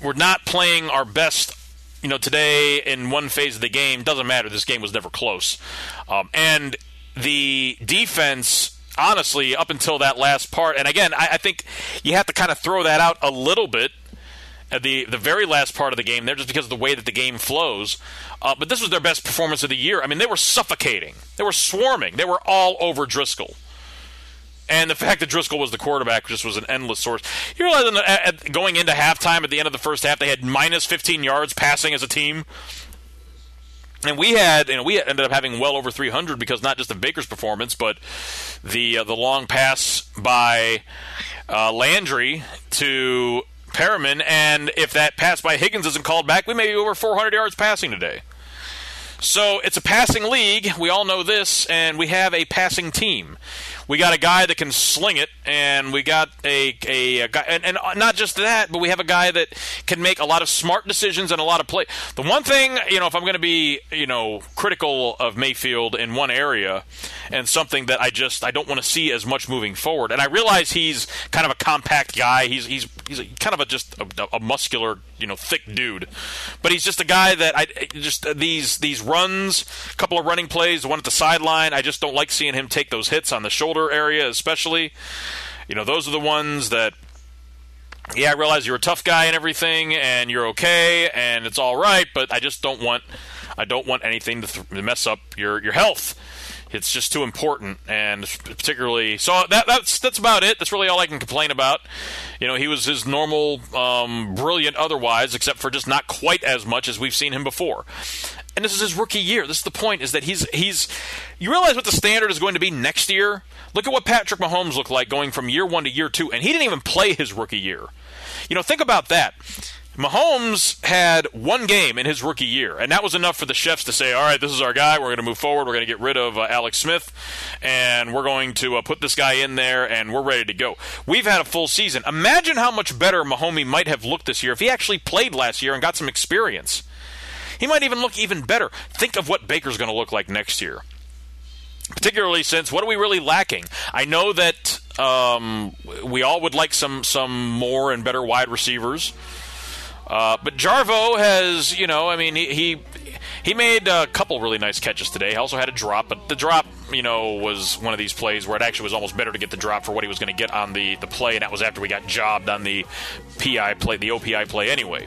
we're not playing our best, you know, today in one phase of the game, doesn't matter. This game was never close. Um, and the defense, honestly, up until that last part, and again, I, I think you have to kind of throw that out a little bit at the, the very last part of the game there, just because of the way that the game flows. Uh, but this was their best performance of the year. I mean, they were suffocating. They were swarming. They were all over Driskel. And the fact that Driskel was the quarterback just was an endless source. You realize that at, going into halftime, at the end of the first half, they had minus fifteen yards passing as a team, and we had, you know, we ended up having well over three hundred because not just of Baker's performance, but the uh, the long pass by uh, Landry to Perriman, and if that pass by Higgins isn't called back, we may be over four hundred yards passing today. So it's a passing league. We all know this, and we have a passing team. we got a guy that can sling it, and we got a, a, a guy, and, and not just that, but we have a guy that can make a lot of smart decisions and a lot of play. The one thing, you know, if I'm going to be, you know, critical of Mayfield in one area, and something that I just I don't want to see as much moving forward, and I realize he's kind of a compact guy, he's he's he's a, kind of a just a, a muscular, you know, thick dude, but he's just a guy that I just these these runs, a couple of running plays, the one at the sideline, I just don't like seeing him take those hits on the shoulder area, especially. You know, those are the ones that, yeah, I realize you're a tough guy and everything, and you're okay, and it's all right, but I just don't want, I don't want anything to th- mess up your your health. It's just too important, and particularly so. That, that's that's about it. That's really all I can complain about. You know, he was his normal, um, brilliant otherwise, except for just not quite as much as we've seen him before. And this is his rookie year. This is the point: is that he's he's. You realize what the standard is going to be next year. Look at what Patrick Mahomes looked like going from year one to year two, and he didn't even play his rookie year. You know, think about that. Mahomes had one game in his rookie year, and that was enough for the chefs to say, all right, this is our guy, we're going to move forward, we're going to get rid of uh, Alex Smith, and we're going to uh, put this guy in there, and we're ready to go. We've had a full season. Imagine how much better Mahomes might have looked this year if he actually played last year and got some experience. He might even look even better. Think of what Baker's going to look like next year. Particularly since, what are we really lacking? I know that um, we all would like some, some more and better wide receivers. Uh, but Jarvo has, you know, I mean, he he, he made a couple really nice catches today. He also had a drop, but the drop, you know, was one of these plays where it actually was almost better to get the drop for what he was going to get on the, the play, and that was after we got jobbed on the P I play, the O P I play anyway.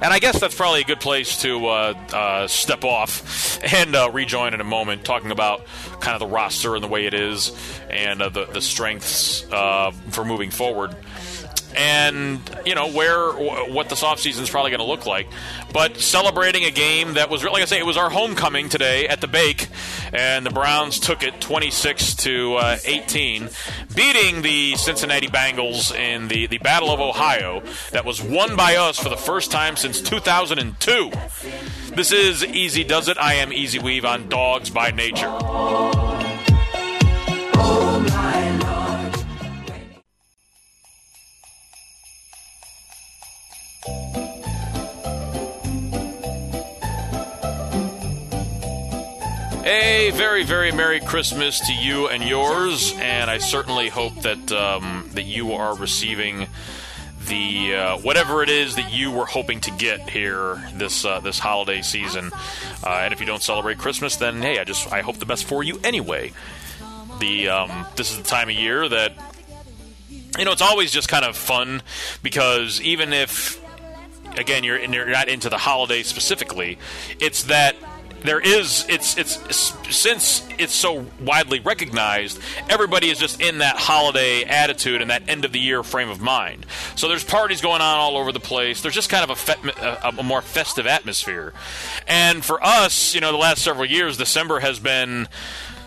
And I guess that's probably a good place to uh, uh, step off and uh, rejoin in a moment, talking about kind of the roster and the way it is and uh, the, the strengths uh, for moving forward. And, you know, where what this offseason is probably going to look like. But celebrating a game that was, like I say, it was our homecoming today at the Bake, and the Browns took it twenty-six to eighteen, beating the Cincinnati Bengals in the, the Battle of Ohio that was won by us for the first time since two thousand two. This is Easy Does It. I am Easy Weave on Dogs by Nature. A very, very Merry Christmas to you and yours, and I certainly hope that um, that you are receiving the uh, whatever it is that you were hoping to get here this uh, this holiday season. Uh, and if you don't celebrate Christmas, then hey, I just I hope the best for you anyway. The um, this is the time of year that, you know, it's always just kind of fun, because even if, again, you're you're not into the holidays specifically, it's that. There is, it's, it's, since it's so widely recognized, everybody is just in that holiday attitude and that end of the year frame of mind. So there's parties going on all over the place. There's just kind of a, fe- a, a more festive atmosphere. And for us, you know, the last several years, December has been,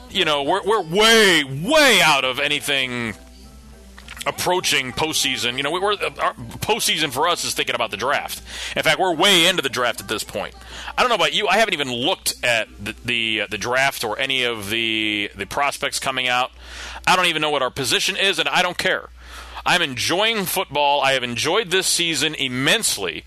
you know, we're, we're way, way out of anything approaching postseason. You know, we were our postseason for us is thinking about the draft. In fact, we're way into the draft at this point. I don't know about you. I haven't even looked at the the, uh, the draft or any of the the prospects coming out. I don't even know what our position is, and I don't care. I'm enjoying football. I have enjoyed this season immensely,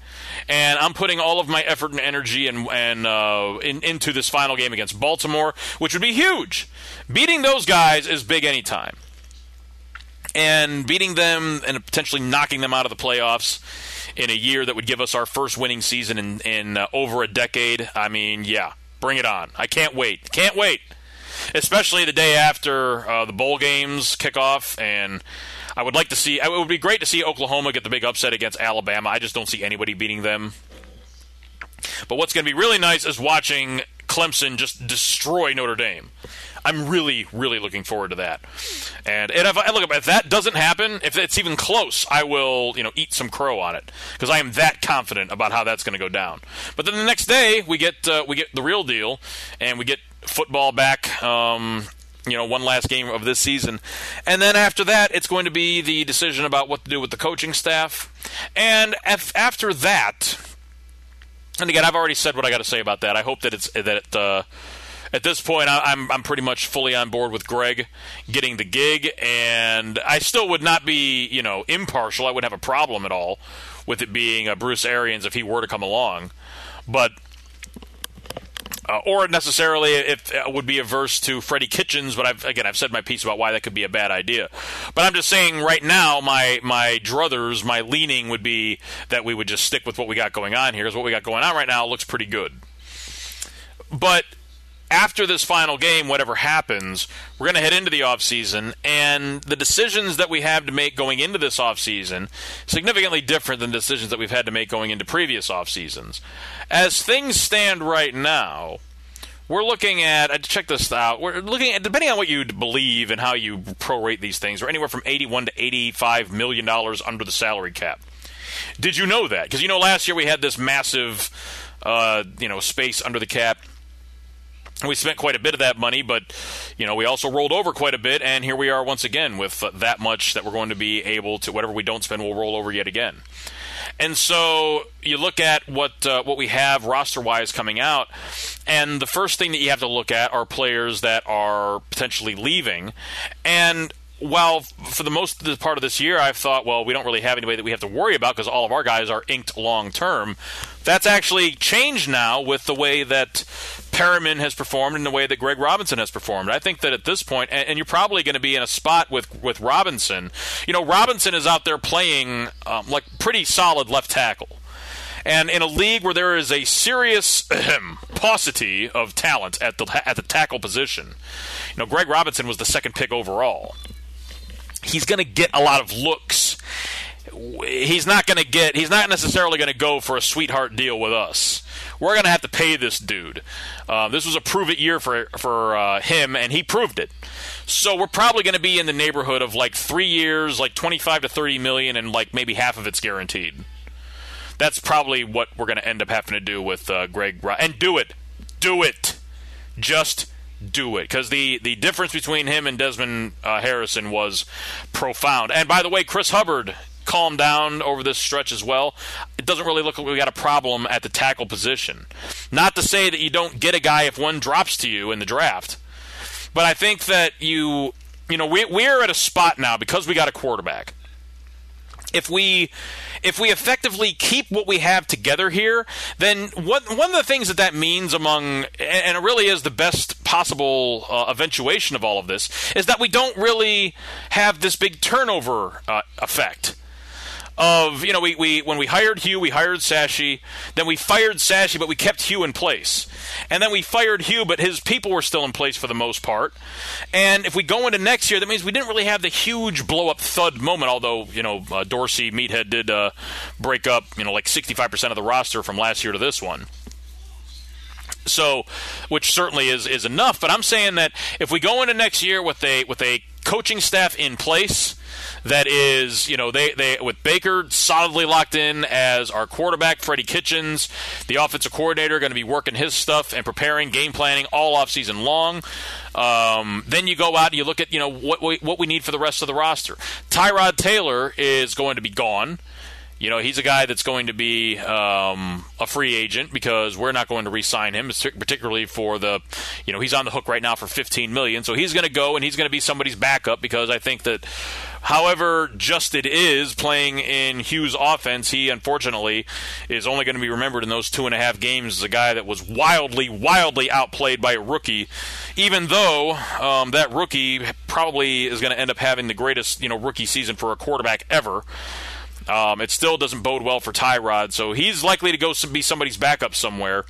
and I'm putting all of my effort and energy and and uh, in, into this final game against Baltimore, which would be huge. Beating those guys is big anytime. And beating them and potentially knocking them out of the playoffs in a year that would give us our first winning season in, in uh, over a decade. I mean, yeah, bring it on. I can't wait. Can't wait. Especially the day after uh, the bowl games kick off. And I would like to see – it would be great to see Oklahoma get the big upset against Alabama. I just don't see anybody beating them. But what's going to be really nice is watching Clemson just destroy Notre Dame. I'm really, really looking forward to that. And, and if, I, look, if that doesn't happen, if it's even close, I will, you know, eat some crow on it, because I am that confident about how that's going to go down. But then the next day, we get uh, we get the real deal, and we get football back. Um, you know, one last game of this season, and then after that, it's going to be the decision about what to do with the coaching staff. And af- after that, and again, I've already said what I got to say about that. I hope that it's that. It, uh, at this point, I, I'm I'm pretty much fully on board with Gregg getting the gig, and I still would not be, you know, impartial. I wouldn't have a problem at all with it being uh, Bruce Arians if he were to come along, but uh, or necessarily if uh, would be averse to Freddie Kitchens. But I've, again, I've said my piece about why that could be a bad idea. But I'm just saying right now, my my druthers, my leaning would be that we would just stick with what we got going on here, because what we got going on right now looks pretty good. But after this final game, whatever happens, we're going to head into the offseason, and the decisions that we have to make going into this offseason significantly different than decisions that we've had to make going into previous offseasons. As things stand right now, we're looking at, I check this out, we're looking at, depending on what you believe and how you prorate these things, we're anywhere from eighty-one to eighty-five million dollars under the salary cap. Did you know that? Because, you know, last year we had this massive, uh, you know, space under the cap. We spent quite a bit of that money, but, you know, we also rolled over quite a bit, and here we are once again with uh, that much that we're going to be able to, whatever we don't spend, we'll roll over yet again. And so you look at what uh, what we have roster-wise coming out, and the first thing that you have to look at are players that are potentially leaving. And while for the most of the part of this year I've thought, well, we don't really have anybody that we have to worry about because all of our guys are inked long-term, that's actually changed now with the way that Perriman has performed in the way that Gregg Robinson has performed. I think that at this point, and, and you're probably going to be in a spot with, with Robinson. You know, Robinson is out there playing um, like pretty solid left tackle. And in a league where there is a serious paucity of talent at the at the tackle position, you know, Gregg Robinson was the second pick overall. He's going to get a lot of looks. He's not going to get. He's not necessarily going to go for a sweetheart deal with us. We're going to have to pay this dude. Uh, this was a prove-it year for for uh, him, and he proved it. So we're probably going to be in the neighborhood of like three years, like twenty-five to thirty million, and like maybe half of it's guaranteed. That's probably what we're going to end up having to do with uh, Gregg. And do it, do it, just do it. Because the, the difference between him and Desmond uh, Harrison was profound. And by the way, Chris Hubbard calm down over this stretch as well. It doesn't really look like we got a problem at the tackle position. Not to say that you don't get a guy if one drops to you in the draft, but I think that you, you know, we we're at a spot now because we got a quarterback. If we, if we effectively keep what we have together here, then one one of the things that that means among, and it really is the best possible uh, eventuation of all of this, is that we don't really have this big turnover uh, effect. Of, you know, we, we when we hired Hue, we hired Sashi, then we fired Sashi, but we kept Hue in place. And then we fired Hue, but his people were still in place for the most part. And if we go into next year, that means we didn't really have the huge blow-up thud moment, although, you know, uh, Dorsey, Meathead did uh, break up, you know, like sixty-five percent of the roster from last year to this one. So, which certainly is, is enough, but I'm saying that if we go into next year with a with a coaching staff in place, that is, you know, they, they with Baker solidly locked in as our quarterback, Freddie Kitchens, the offensive coordinator, going to be working his stuff and preparing, game planning all offseason long. Um, then you go out and you look at, you know, what we, what we need for the rest of the roster. Tyrod Taylor is going to be gone. You know, he's a guy that's going to be um, a free agent because we're not going to re-sign him, particularly for the, you know, he's on the hook right now for fifteen million dollars. So he's going to go and he's going to be somebody's backup because I think that however just it is playing in Hue's offense, he unfortunately is only going to be remembered in those two and a half games as a guy that was wildly, wildly outplayed by a rookie, even though um, that rookie probably is going to end up having the greatest, you know, rookie season for a quarterback ever. Um, it still doesn't bode well for Tyrod, so he's likely to go be somebody's backup somewhere.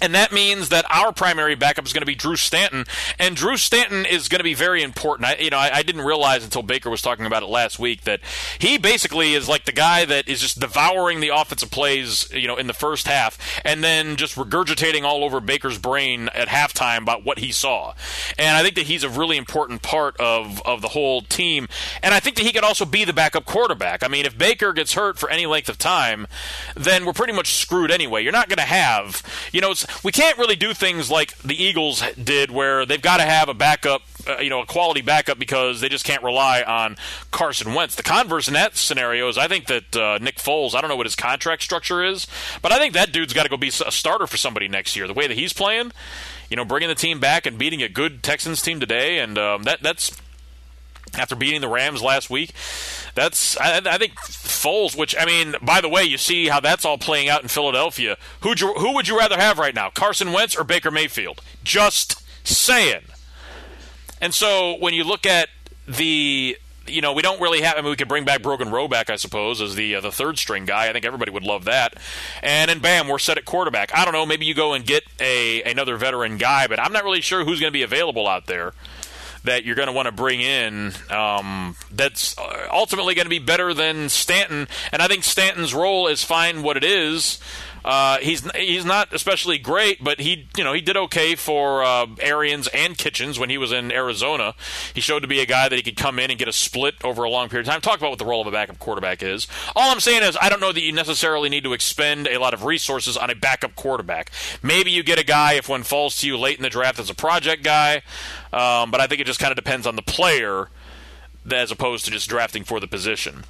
And that means that our primary backup is going to be Drew Stanton, and Drew Stanton is going to be very important. I, you know, I, I didn't realize until Baker was talking about it last week that he basically is like the guy that is just devouring the offensive plays, you know, in the first half, and then just regurgitating all over Baker's brain at halftime about what he saw. And I think that he's a really important part of, of the whole team, and I think that he could also be the backup quarterback. I mean, if Baker gets hurt for any length of time, then we're pretty much screwed anyway. You're not going to have, you know, it's we can't really do things like the Eagles did where they've got to have a backup, uh, you know, a quality backup because they just can't rely on Carson Wentz. The converse in that scenario is I think that uh, Nick Foles, I don't know what his contract structure is, but I think that dude's got to go be a starter for somebody next year. The way that he's playing, you know, bringing the team back and beating a good Texans team today, and um, that that's after beating the Rams last week. That's I, I think Foles, which, I mean, by the way, you see how that's all playing out in Philadelphia. Who'd you, who would you rather have right now, Carson Wentz or Baker Mayfield? Just saying. And so when you look at the, you know, we don't really have, I mean, we could bring back Brogan Roback, I suppose, as the uh, the third string guy. I think everybody would love that. And then, bam, we're set at quarterback. I don't know, maybe you go and get a another veteran guy, but I'm not really sure who's going to be available out there that you're going to want to bring in um, that's ultimately going to be better than Stanton. And I think Stanton's role is fine what it is. Uh, he's he's not especially great, but he you know he did okay for uh, Arians and Kitchens when he was in Arizona. He showed to be a guy that he could come in and get a split over a long period of time. Talk about what the role of a backup quarterback is. All I'm saying is I don't know that you necessarily need to expend a lot of resources on a backup quarterback. Maybe you get a guy if one falls to you late in the draft as a project guy, um, but I think it just kind of depends on the player as opposed to just drafting for the position.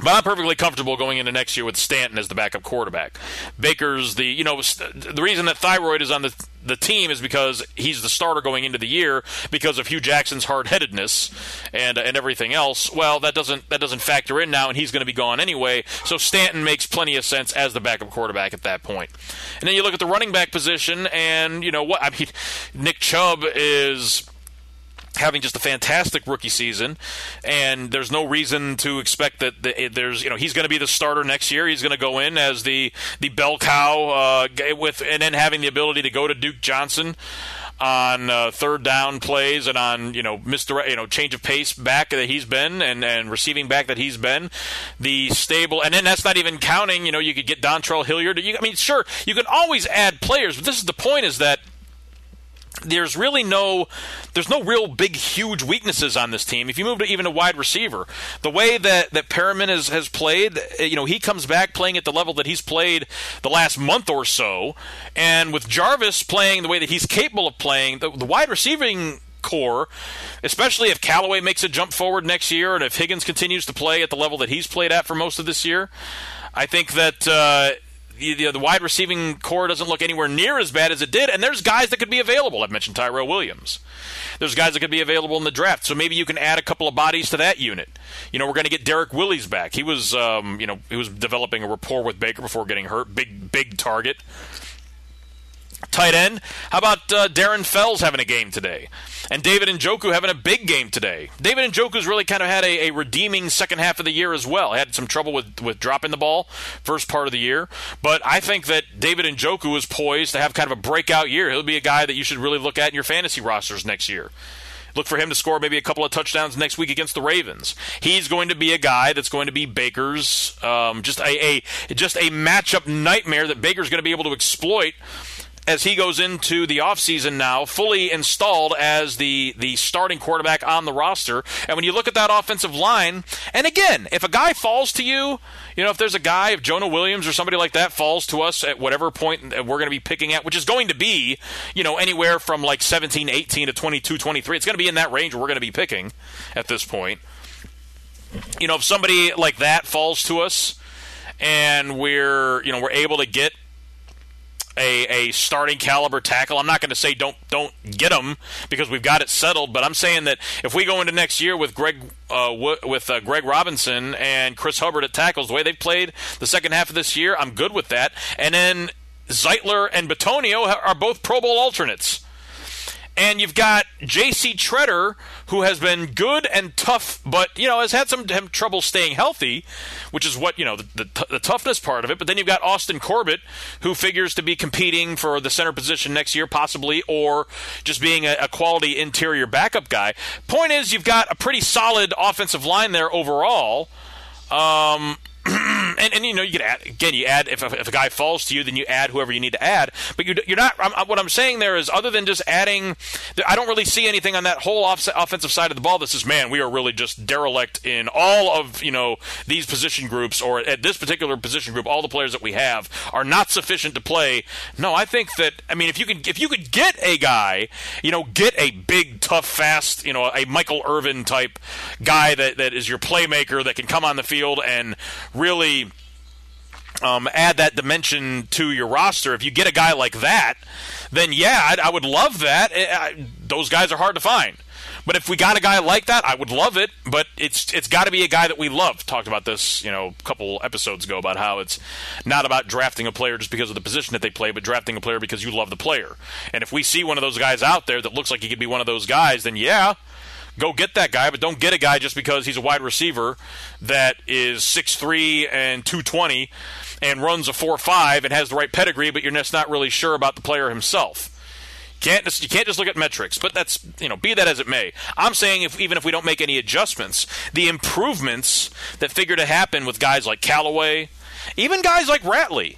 But I'm perfectly comfortable going into next year with Stanton as the backup quarterback. Baker's the, you know, the reason that Thyroid is on the the team is because he's the starter going into the year because of Hue Jackson's hard-headedness and and everything else. Well, that doesn't that doesn't factor in now, and he's going to be gone anyway. So Stanton makes plenty of sense as the backup quarterback at that point. And then you look at the running back position, and you know what? I mean, Nick Chubb is having just a fantastic rookie season, and there's no reason to expect that the, there's, you know, he's going to be the starter next year. He's going to go in as the the bell cow, uh, with, and then having the ability to go to Duke Johnson on uh, third down plays and on, you know, misdirect, you know, change of pace back that he's been and, and receiving back that he's been. The stable, and then that's not even counting, you know, you could get Dontrell Hilliard. You, I mean, sure, you can always add players, but this is the point, is that There's really no, there's no real big, huge weaknesses on this team. If you move to even a wide receiver, the way that, that Perriman has, has played, you know, he comes back playing at the level that he's played the last month or so. And with Jarvis playing the way that he's capable of playing, the, the wide receiving core, especially if Callaway makes a jump forward next year and if Higgins continues to play at the level that he's played at for most of this year, I think that uh, The, the wide receiving core doesn't look anywhere near as bad as it did, and there's guys that could be available. I've mentioned Tyrell Williams. There's guys that could be available in the draft, so maybe you can add a couple of bodies to that unit. You know, we're going to get Derek Willis back. He was, um, you know, he was developing a rapport with Baker before getting hurt. Big, big target. Tight end. How about uh, Darren Fells having a game today? And David Njoku having a big game today. David Njoku's really kind of had a, a redeeming second half of the year as well. Had some trouble with, with dropping the ball first part of the year. But I think that David Njoku is poised to have kind of a breakout year. He'll be a guy that you should really look at in your fantasy rosters next year. Look for him to score maybe a couple of touchdowns next week against the Ravens. He's going to be a guy that's going to be Baker's, um, just a, a just a matchup nightmare that Baker's going to be able to exploit as he goes into the offseason now, fully installed as the, the starting quarterback on the roster. And when you look at that offensive line, and again, if a guy falls to you, you know, if there's a guy, if Jonah Williams or somebody like that falls to us at whatever point we're going to be picking at, which is going to be, you know, anywhere from like seventeen, eighteen to twenty-two, twenty-three. It's going to be in that range where we're going to be picking at this point. You know, if somebody like that falls to us and we're, you know, we're able to get A, a starting caliber tackle. I'm not going to say don't don't get him because we've got it settled, but I'm saying that if we go into next year with Gregg uh, w- with uh, Gregg Robinson and Chris Hubbard at tackles, the way they've played the second half of this year, I'm good with that. And then Zeitler and Bitonio are both Pro Bowl alternates. And you've got J C Tretter, who has been good and tough, but, you know, has had some trouble staying healthy, which is what, you know, the, the, the toughness part of it. But then you've got Austin Corbett, who figures to be competing for the center position next year, possibly, or just being a, a quality interior backup guy. Point is, you've got a pretty solid offensive line there overall. Um... And, and you know, you could add, again, you add, if a, if a guy falls to you, then you add whoever you need to add. But you, you're not, I'm, what I'm saying there is, other than just adding, I don't really see anything on that whole off, offensive side of the ball that says, man, we are really just derelict in all of, you know, these position groups, or at this particular position group, all the players that we have are not sufficient to play. No, I think that, I mean, if you could, if you could get a guy, you know, get a big, tough, fast, you know, a Michael Irvin type guy that, that is your playmaker that can come on the field and really Um, add that dimension to your roster. If you get a guy like that, then yeah, I'd, I would love that. It, I, those guys are hard to find. But if we got a guy like that, I would love it. But it's it's got to be a guy that we love. Talked about this, you know, a couple episodes ago about how it's not about drafting a player just because of the position that they play, but drafting a player because you love the player. And if we see one of those guys out there that looks like he could be one of those guys, then yeah, go get that guy, but don't get a guy just because he's a wide receiver that is six three and two twenty and runs a four five and has the right pedigree, but you're just not really sure about the player himself. Can't just, you can't just look at metrics, but that's, you know, be that as it may. I'm saying if even if we don't make any adjustments, the improvements that figure to happen with guys like Callaway, even guys like Ratley.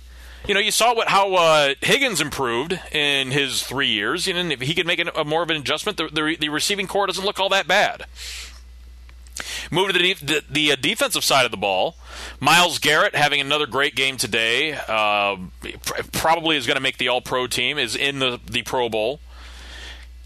You know, you saw what how uh, Higgins improved in his three years. You know, if he could make an, a more of an adjustment, the, the, the receiving core doesn't look all that bad. Move to the, the, the defensive side of the ball. Myles Garrett having another great game today. Uh, probably is going to make the All-Pro team, is in the, the Pro Bowl.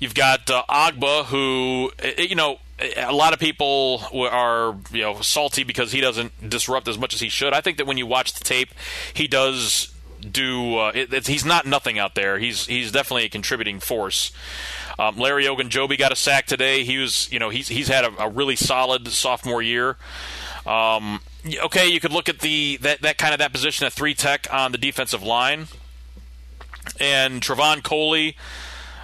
You've got uh, Agba, who, you know, a lot of people are, you know, salty because he doesn't disrupt as much as he should. I think that when you watch the tape, he does... do uh, it, it, he's not nothing out there. He's he's definitely a contributing force. Um, Larry Ogunjobi got a sack today. He was you know he's he's had a, a really solid sophomore year. Um, okay, you could look at the that, that kind of that position at three tech on the defensive line, and Trevon Coley.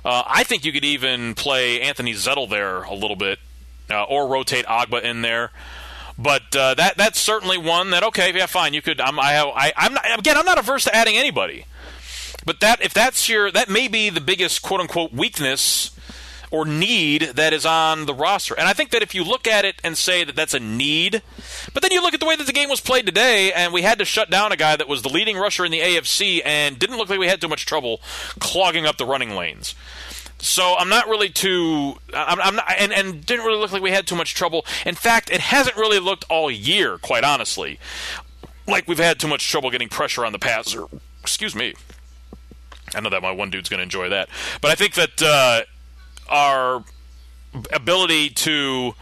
Uh, I think you could even play Anthony Zettel there a little bit, uh, or rotate Agba in there. But uh, that that's certainly one that, okay, yeah, fine, you could. I'm I, I I'm not, again. I'm not averse to adding anybody, but that if that's your that may be the biggest quote unquote weakness or need that is on the roster. And I think that if you look at it and say that that's a need, but then you look at the way that the game was played today, and we had to shut down a guy that was the leading rusher in the A F C, and didn't look like we had too much trouble clogging up the running lanes. So I'm not really too I'm, I'm not, and, and didn't really look like we had too much trouble. In fact, it hasn't really looked all year, quite honestly, like we've had too much trouble getting pressure on the passer. Excuse me. I know that my one dude's going to enjoy that. But I think that uh, our ability to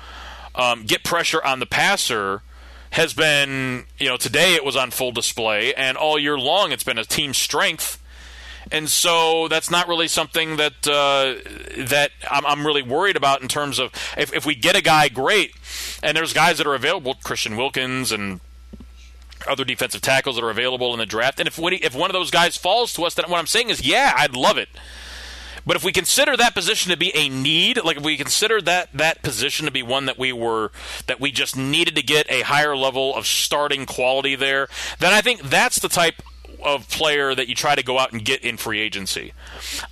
um, get pressure on the passer has been, you know, today it was on full display, and all year long it's been a team strength. And so that's not really something that uh, that I'm, I'm really worried about in terms of if, if we get a guy, great. And there's guys that are available, Christian Wilkins and other defensive tackles that are available in the draft. And if we, if one of those guys falls to us, then what I'm saying is, yeah, I'd love it. But if we consider that position to be a need, like if we consider that, that position to be one that we were that we just needed to get a higher level of starting quality there, then I think that's the type of player that you try to go out and get in free agency.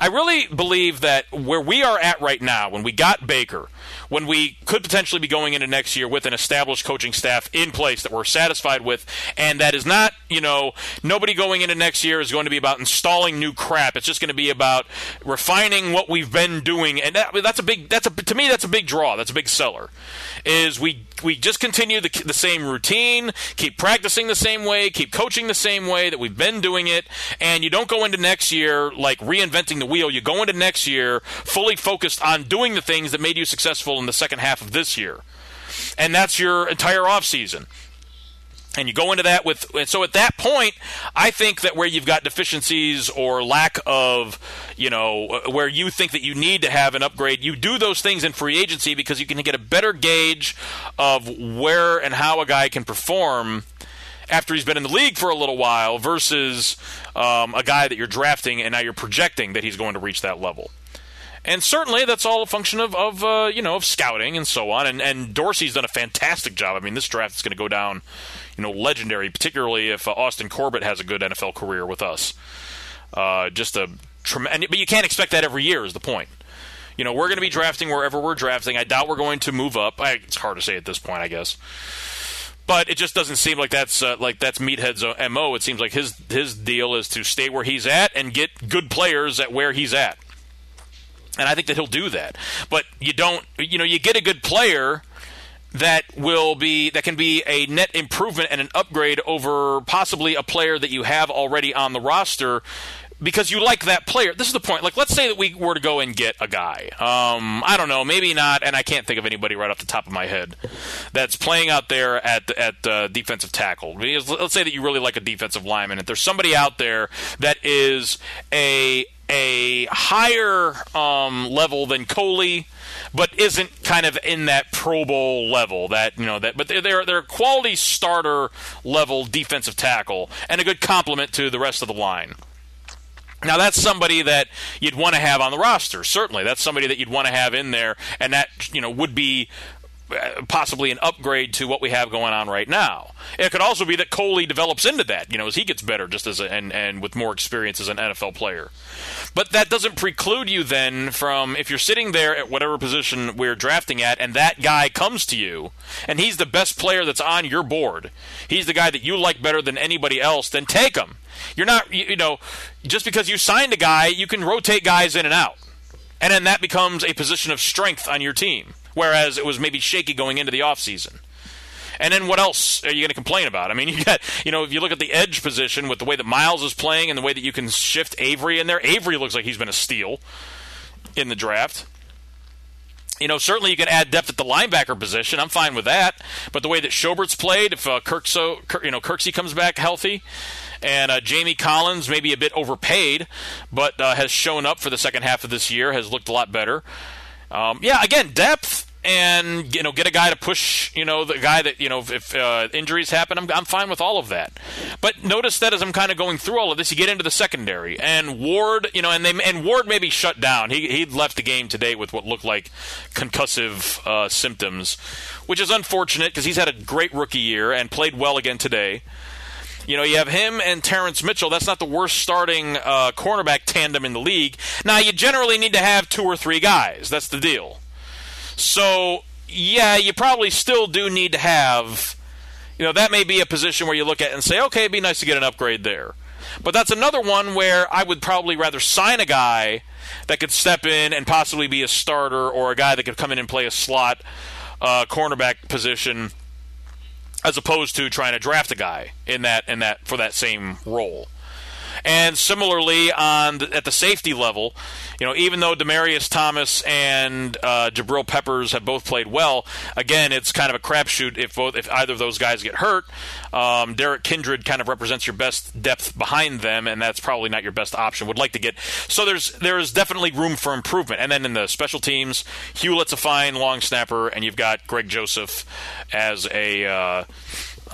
I really believe that where we are at right now, when we got Baker, when we could potentially be going into next year with an established coaching staff in place that we're satisfied with, and that is not, you know, nobody going into next year is going to be about installing new crap. It's just going to be about refining what we've been doing, and that, that's a big, that's a, to me, that's a big draw. That's a big seller, is we, we just continue the, the same routine, keep practicing the same way, keep coaching the same way that we've been doing it, and you don't go into next year like reinventing the wheel. You go into next year fully focused on doing the things that made you successful in the second half of this year, and that's your entire offseason. And you go into that with, and so at that point, I think that where you've got deficiencies or lack of, you know, where you think that you need to have an upgrade, you do those things in free agency because you can get a better gauge of where and how a guy can perform after he's been in the league for a little while versus um, a guy that you're drafting and now you're projecting that he's going to reach that level. And certainly that's all a function of, of uh, you know, of scouting and so on. And, and Dorsey's done a fantastic job. I mean, this draft is going to go down, you know, legendary, particularly if uh, Austin Corbett has a good N F L career with us. Uh, just a tremendous, but you can't expect that every year is the point. You know, we're going to be drafting wherever we're drafting. I doubt we're going to move up. I, it's hard to say at this point, I guess. But it just doesn't seem like that's uh, like that's Meathead's M O. It seems like his his deal is to stay where he's at and get good players at where he's at. And I think that he'll do that. But you don't, you know, you get a good player that will be that can be a net improvement and an upgrade over possibly a player that you have already on the roster because you like that player. This is the point. Like, let's say that we were to go and get a guy. Um, I don't know, maybe not, and I can't think of anybody right off the top of my head that's playing out there at at uh, defensive tackle. Let's say that you really like a defensive lineman. If there's somebody out there that is a a higher um, level than Coley, but isn't kind of in that Pro Bowl level, that, you know, that, but they're, they're, they're a quality starter level defensive tackle and a good complement to the rest of the line. Now, that's somebody that you'd want to have on the roster, certainly. That's somebody that you'd want to have in there, and that, you know, would be possibly an upgrade to what we have going on right now. It could also be that Coley develops into that, you know, as he gets better, just as a, and and with more experience as an N F L player. But that doesn't preclude you then from, if you're sitting there at whatever position we're drafting at, and that guy comes to you, and he's the best player that's on your board, he's the guy that you like better than anybody else, then take him. You're not, you, you know, just because you signed a guy, you can rotate guys in and out, and then that becomes a position of strength on your team. Whereas it was maybe shaky going into the offseason. And then what else are you going to complain about? I mean, you got, you know, if you look at the edge position with the way that Myles is playing and the way that you can shift Avery in there, Avery looks like he's been a steal in the draft. You know, certainly you can add depth at the linebacker position. I'm fine with that. But the way that Schobert's played, if uh, Kirk so, Kirk, you know, Kirksey comes back healthy, and uh, Jamie Collins, maybe a bit overpaid, but uh, has shown up for the second half of this year, has looked a lot better. Um, yeah, again, depth. And, you know, get a guy to push, you know, the guy that, you know, if uh, injuries happen, I'm, I'm fine with all of that. But notice that as I'm kind of going through all of this, you get into the secondary. And Ward, you know, and they and Ward maybe shut down. He he left the game today with what looked like concussive uh, symptoms, which is unfortunate because he's had a great rookie year and played well again today. You know, you have him and Terrence Mitchell. That's not the worst starting uh, cornerback tandem in the league. Now, you generally need to have two or three guys. That's the deal. So, yeah, you probably still do need to have, you know, that may be a position where you look at and say, okay, it'd be nice to get an upgrade there. But that's another one where I would probably rather sign a guy that could step in and possibly be a starter, or a guy that could come in and play a slot uh, cornerback position, as opposed to trying to draft a guy in that in that for that same role. And similarly, on the, at the safety level, you know, even though Damarious Thomas and uh, Jabril Peppers have both played well, again, it's kind of a crapshoot if both if either of those guys get hurt. Um, Derek Kindred kind of represents your best depth behind them, and that's probably not your best option. Would like to get so there's there's definitely room for improvement. And then in the special teams, Hewlett's a fine long snapper, and you've got Greg Joseph as a. Uh,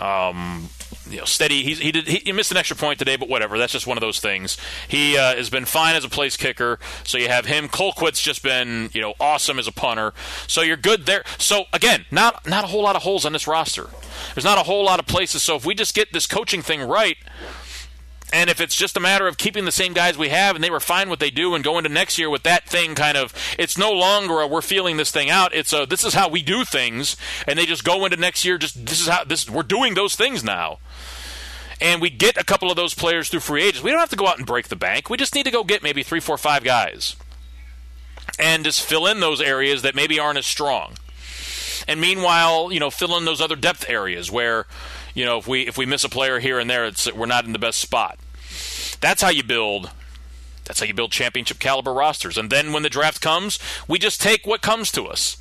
um, You know, steady. He, he did. He missed an extra point today, but whatever. That's just one of those things. He uh, has been fine as a place kicker. So you have him. Colquitt's just been, you know, awesome as a punter. So you're good there. So again, not not a whole lot of holes on this roster. There's not a whole lot of places. So if we just get this coaching thing right, and if it's just a matter of keeping the same guys we have and they refine what they do and go into next year with that thing kind of, it's no longer a we're feeling this thing out. It's a this is how we do things, and they just go into next year. Just this is how this we're doing those things now. And we get a couple of those players through free agents. We don't have to go out and break the bank. We just need to go get maybe three, four, five guys and just fill in those areas that maybe aren't as strong. And meanwhile, you know, fill in those other depth areas where, you know, if we if we miss a player here and there, it's we're not in the best spot. That's how you build. That's how you build championship caliber rosters. And then when the draft comes, we just take what comes to us.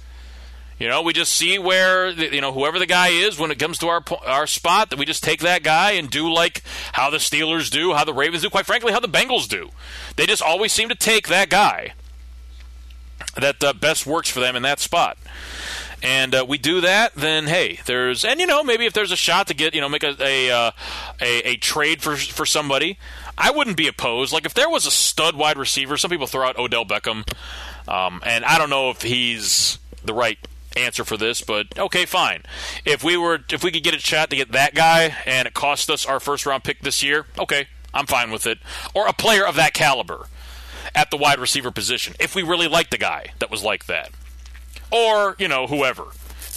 You know, we just see where, you know, whoever the guy is when it comes to our our spot, that we just take that guy and do like how the Steelers do, how the Ravens do, quite frankly, how the Bengals do. They just always seem to take that guy that uh, best works for them in that spot. And uh, we do that, then hey, there's and you know maybe if there's a shot to get you know make a a uh, a, a trade for for somebody, I wouldn't be opposed. Like if there was a stud wide receiver, some people throw out Odell Beckham, um, and I don't know if he's the right answer for this, but okay, fine. If we were, if we could get a shot to get that guy, and it cost us our first round pick this year, okay, I'm fine with it. Or a player of that caliber at the wide receiver position, if we really liked the guy that was like that, or you know whoever,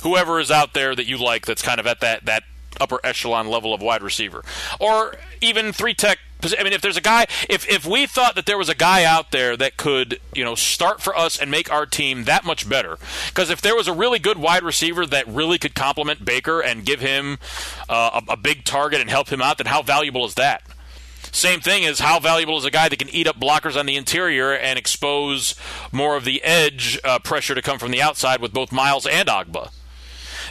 whoever is out there that you like that's kind of at that that upper echelon level of wide receiver, or even three tech. I mean, if there's a guy, if if we thought that there was a guy out there that could, you know, start for us and make our team that much better, because if there was a really good wide receiver that really could complement Baker and give him uh, a, a big target and help him out, then how valuable is that? Same thing as how valuable is a guy that can eat up blockers on the interior and expose more of the edge uh, pressure to come from the outside with both Myles and Agba.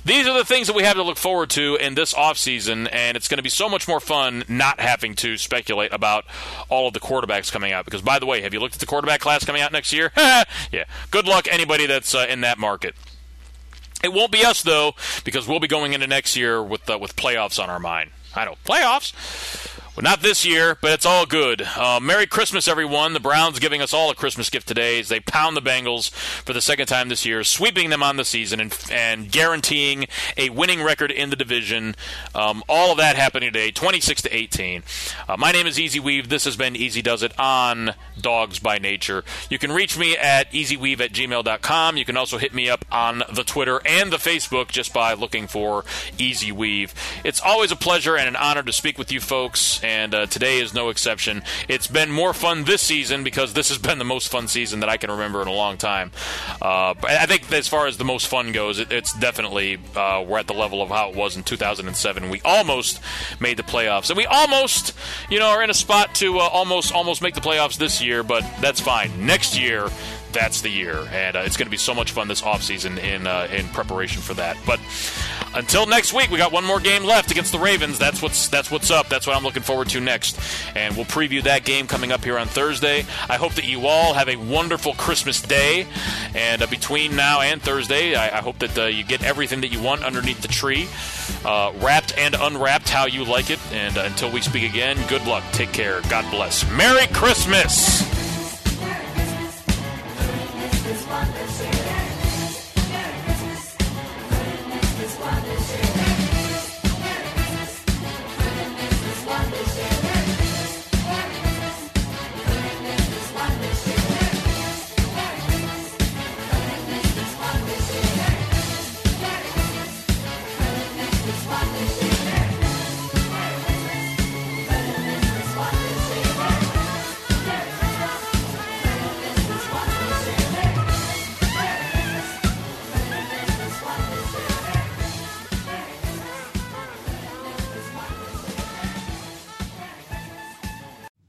These are the things that we have to look forward to in this offseason, and it's going to be so much more fun not having to speculate about all of the quarterbacks coming out. Because, by the way, have you looked at the quarterback class coming out next year? Yeah. Good luck, anybody that's uh, in that market. It won't be us, though, because we'll be going into next year with uh, with playoffs on our mind. I know, playoffs? Well, not this year, but it's all good. Uh, Merry Christmas, everyone. The Browns giving us all a Christmas gift today as they pound the Bengals for the second time this year, sweeping them on the season and, and guaranteeing a winning record in the division. Um, all of that happening today, twenty-six to eighteen. Uh, my name is Easy Weave. This has been Easy Does It on Dogs by Nature. You can reach me at easyweave at gmail dot com. You can also hit me up on the Twitter and the Facebook just by looking for Easy Weave. It's always a pleasure and an honor to speak with you folks. And uh, today is no exception. It's been more fun this season because this has been the most fun season that I can remember in a long time. Uh, I think as far as the most fun goes, it, it's definitely uh, we're at the level of how it was in two thousand seven. We almost made the playoffs. And we almost, you know, are in a spot to uh, almost almost make the playoffs this year, but that's fine. Next year, that's the year. And uh, it's going to be so much fun this offseason in, uh, in preparation for that. But until next week, we got one more game left against the Ravens. That's what's that's what's up. That's what I'm looking forward to next. And we'll preview that game coming up here on Thursday. I hope that you all have a wonderful Christmas day. And uh, between now and Thursday, I, I hope that uh, you get everything that you want underneath the tree, uh, wrapped and unwrapped how you like it. And uh, until we speak again, good luck. Take care. God bless. Merry Christmas.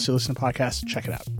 you listen to podcasts. Check it out.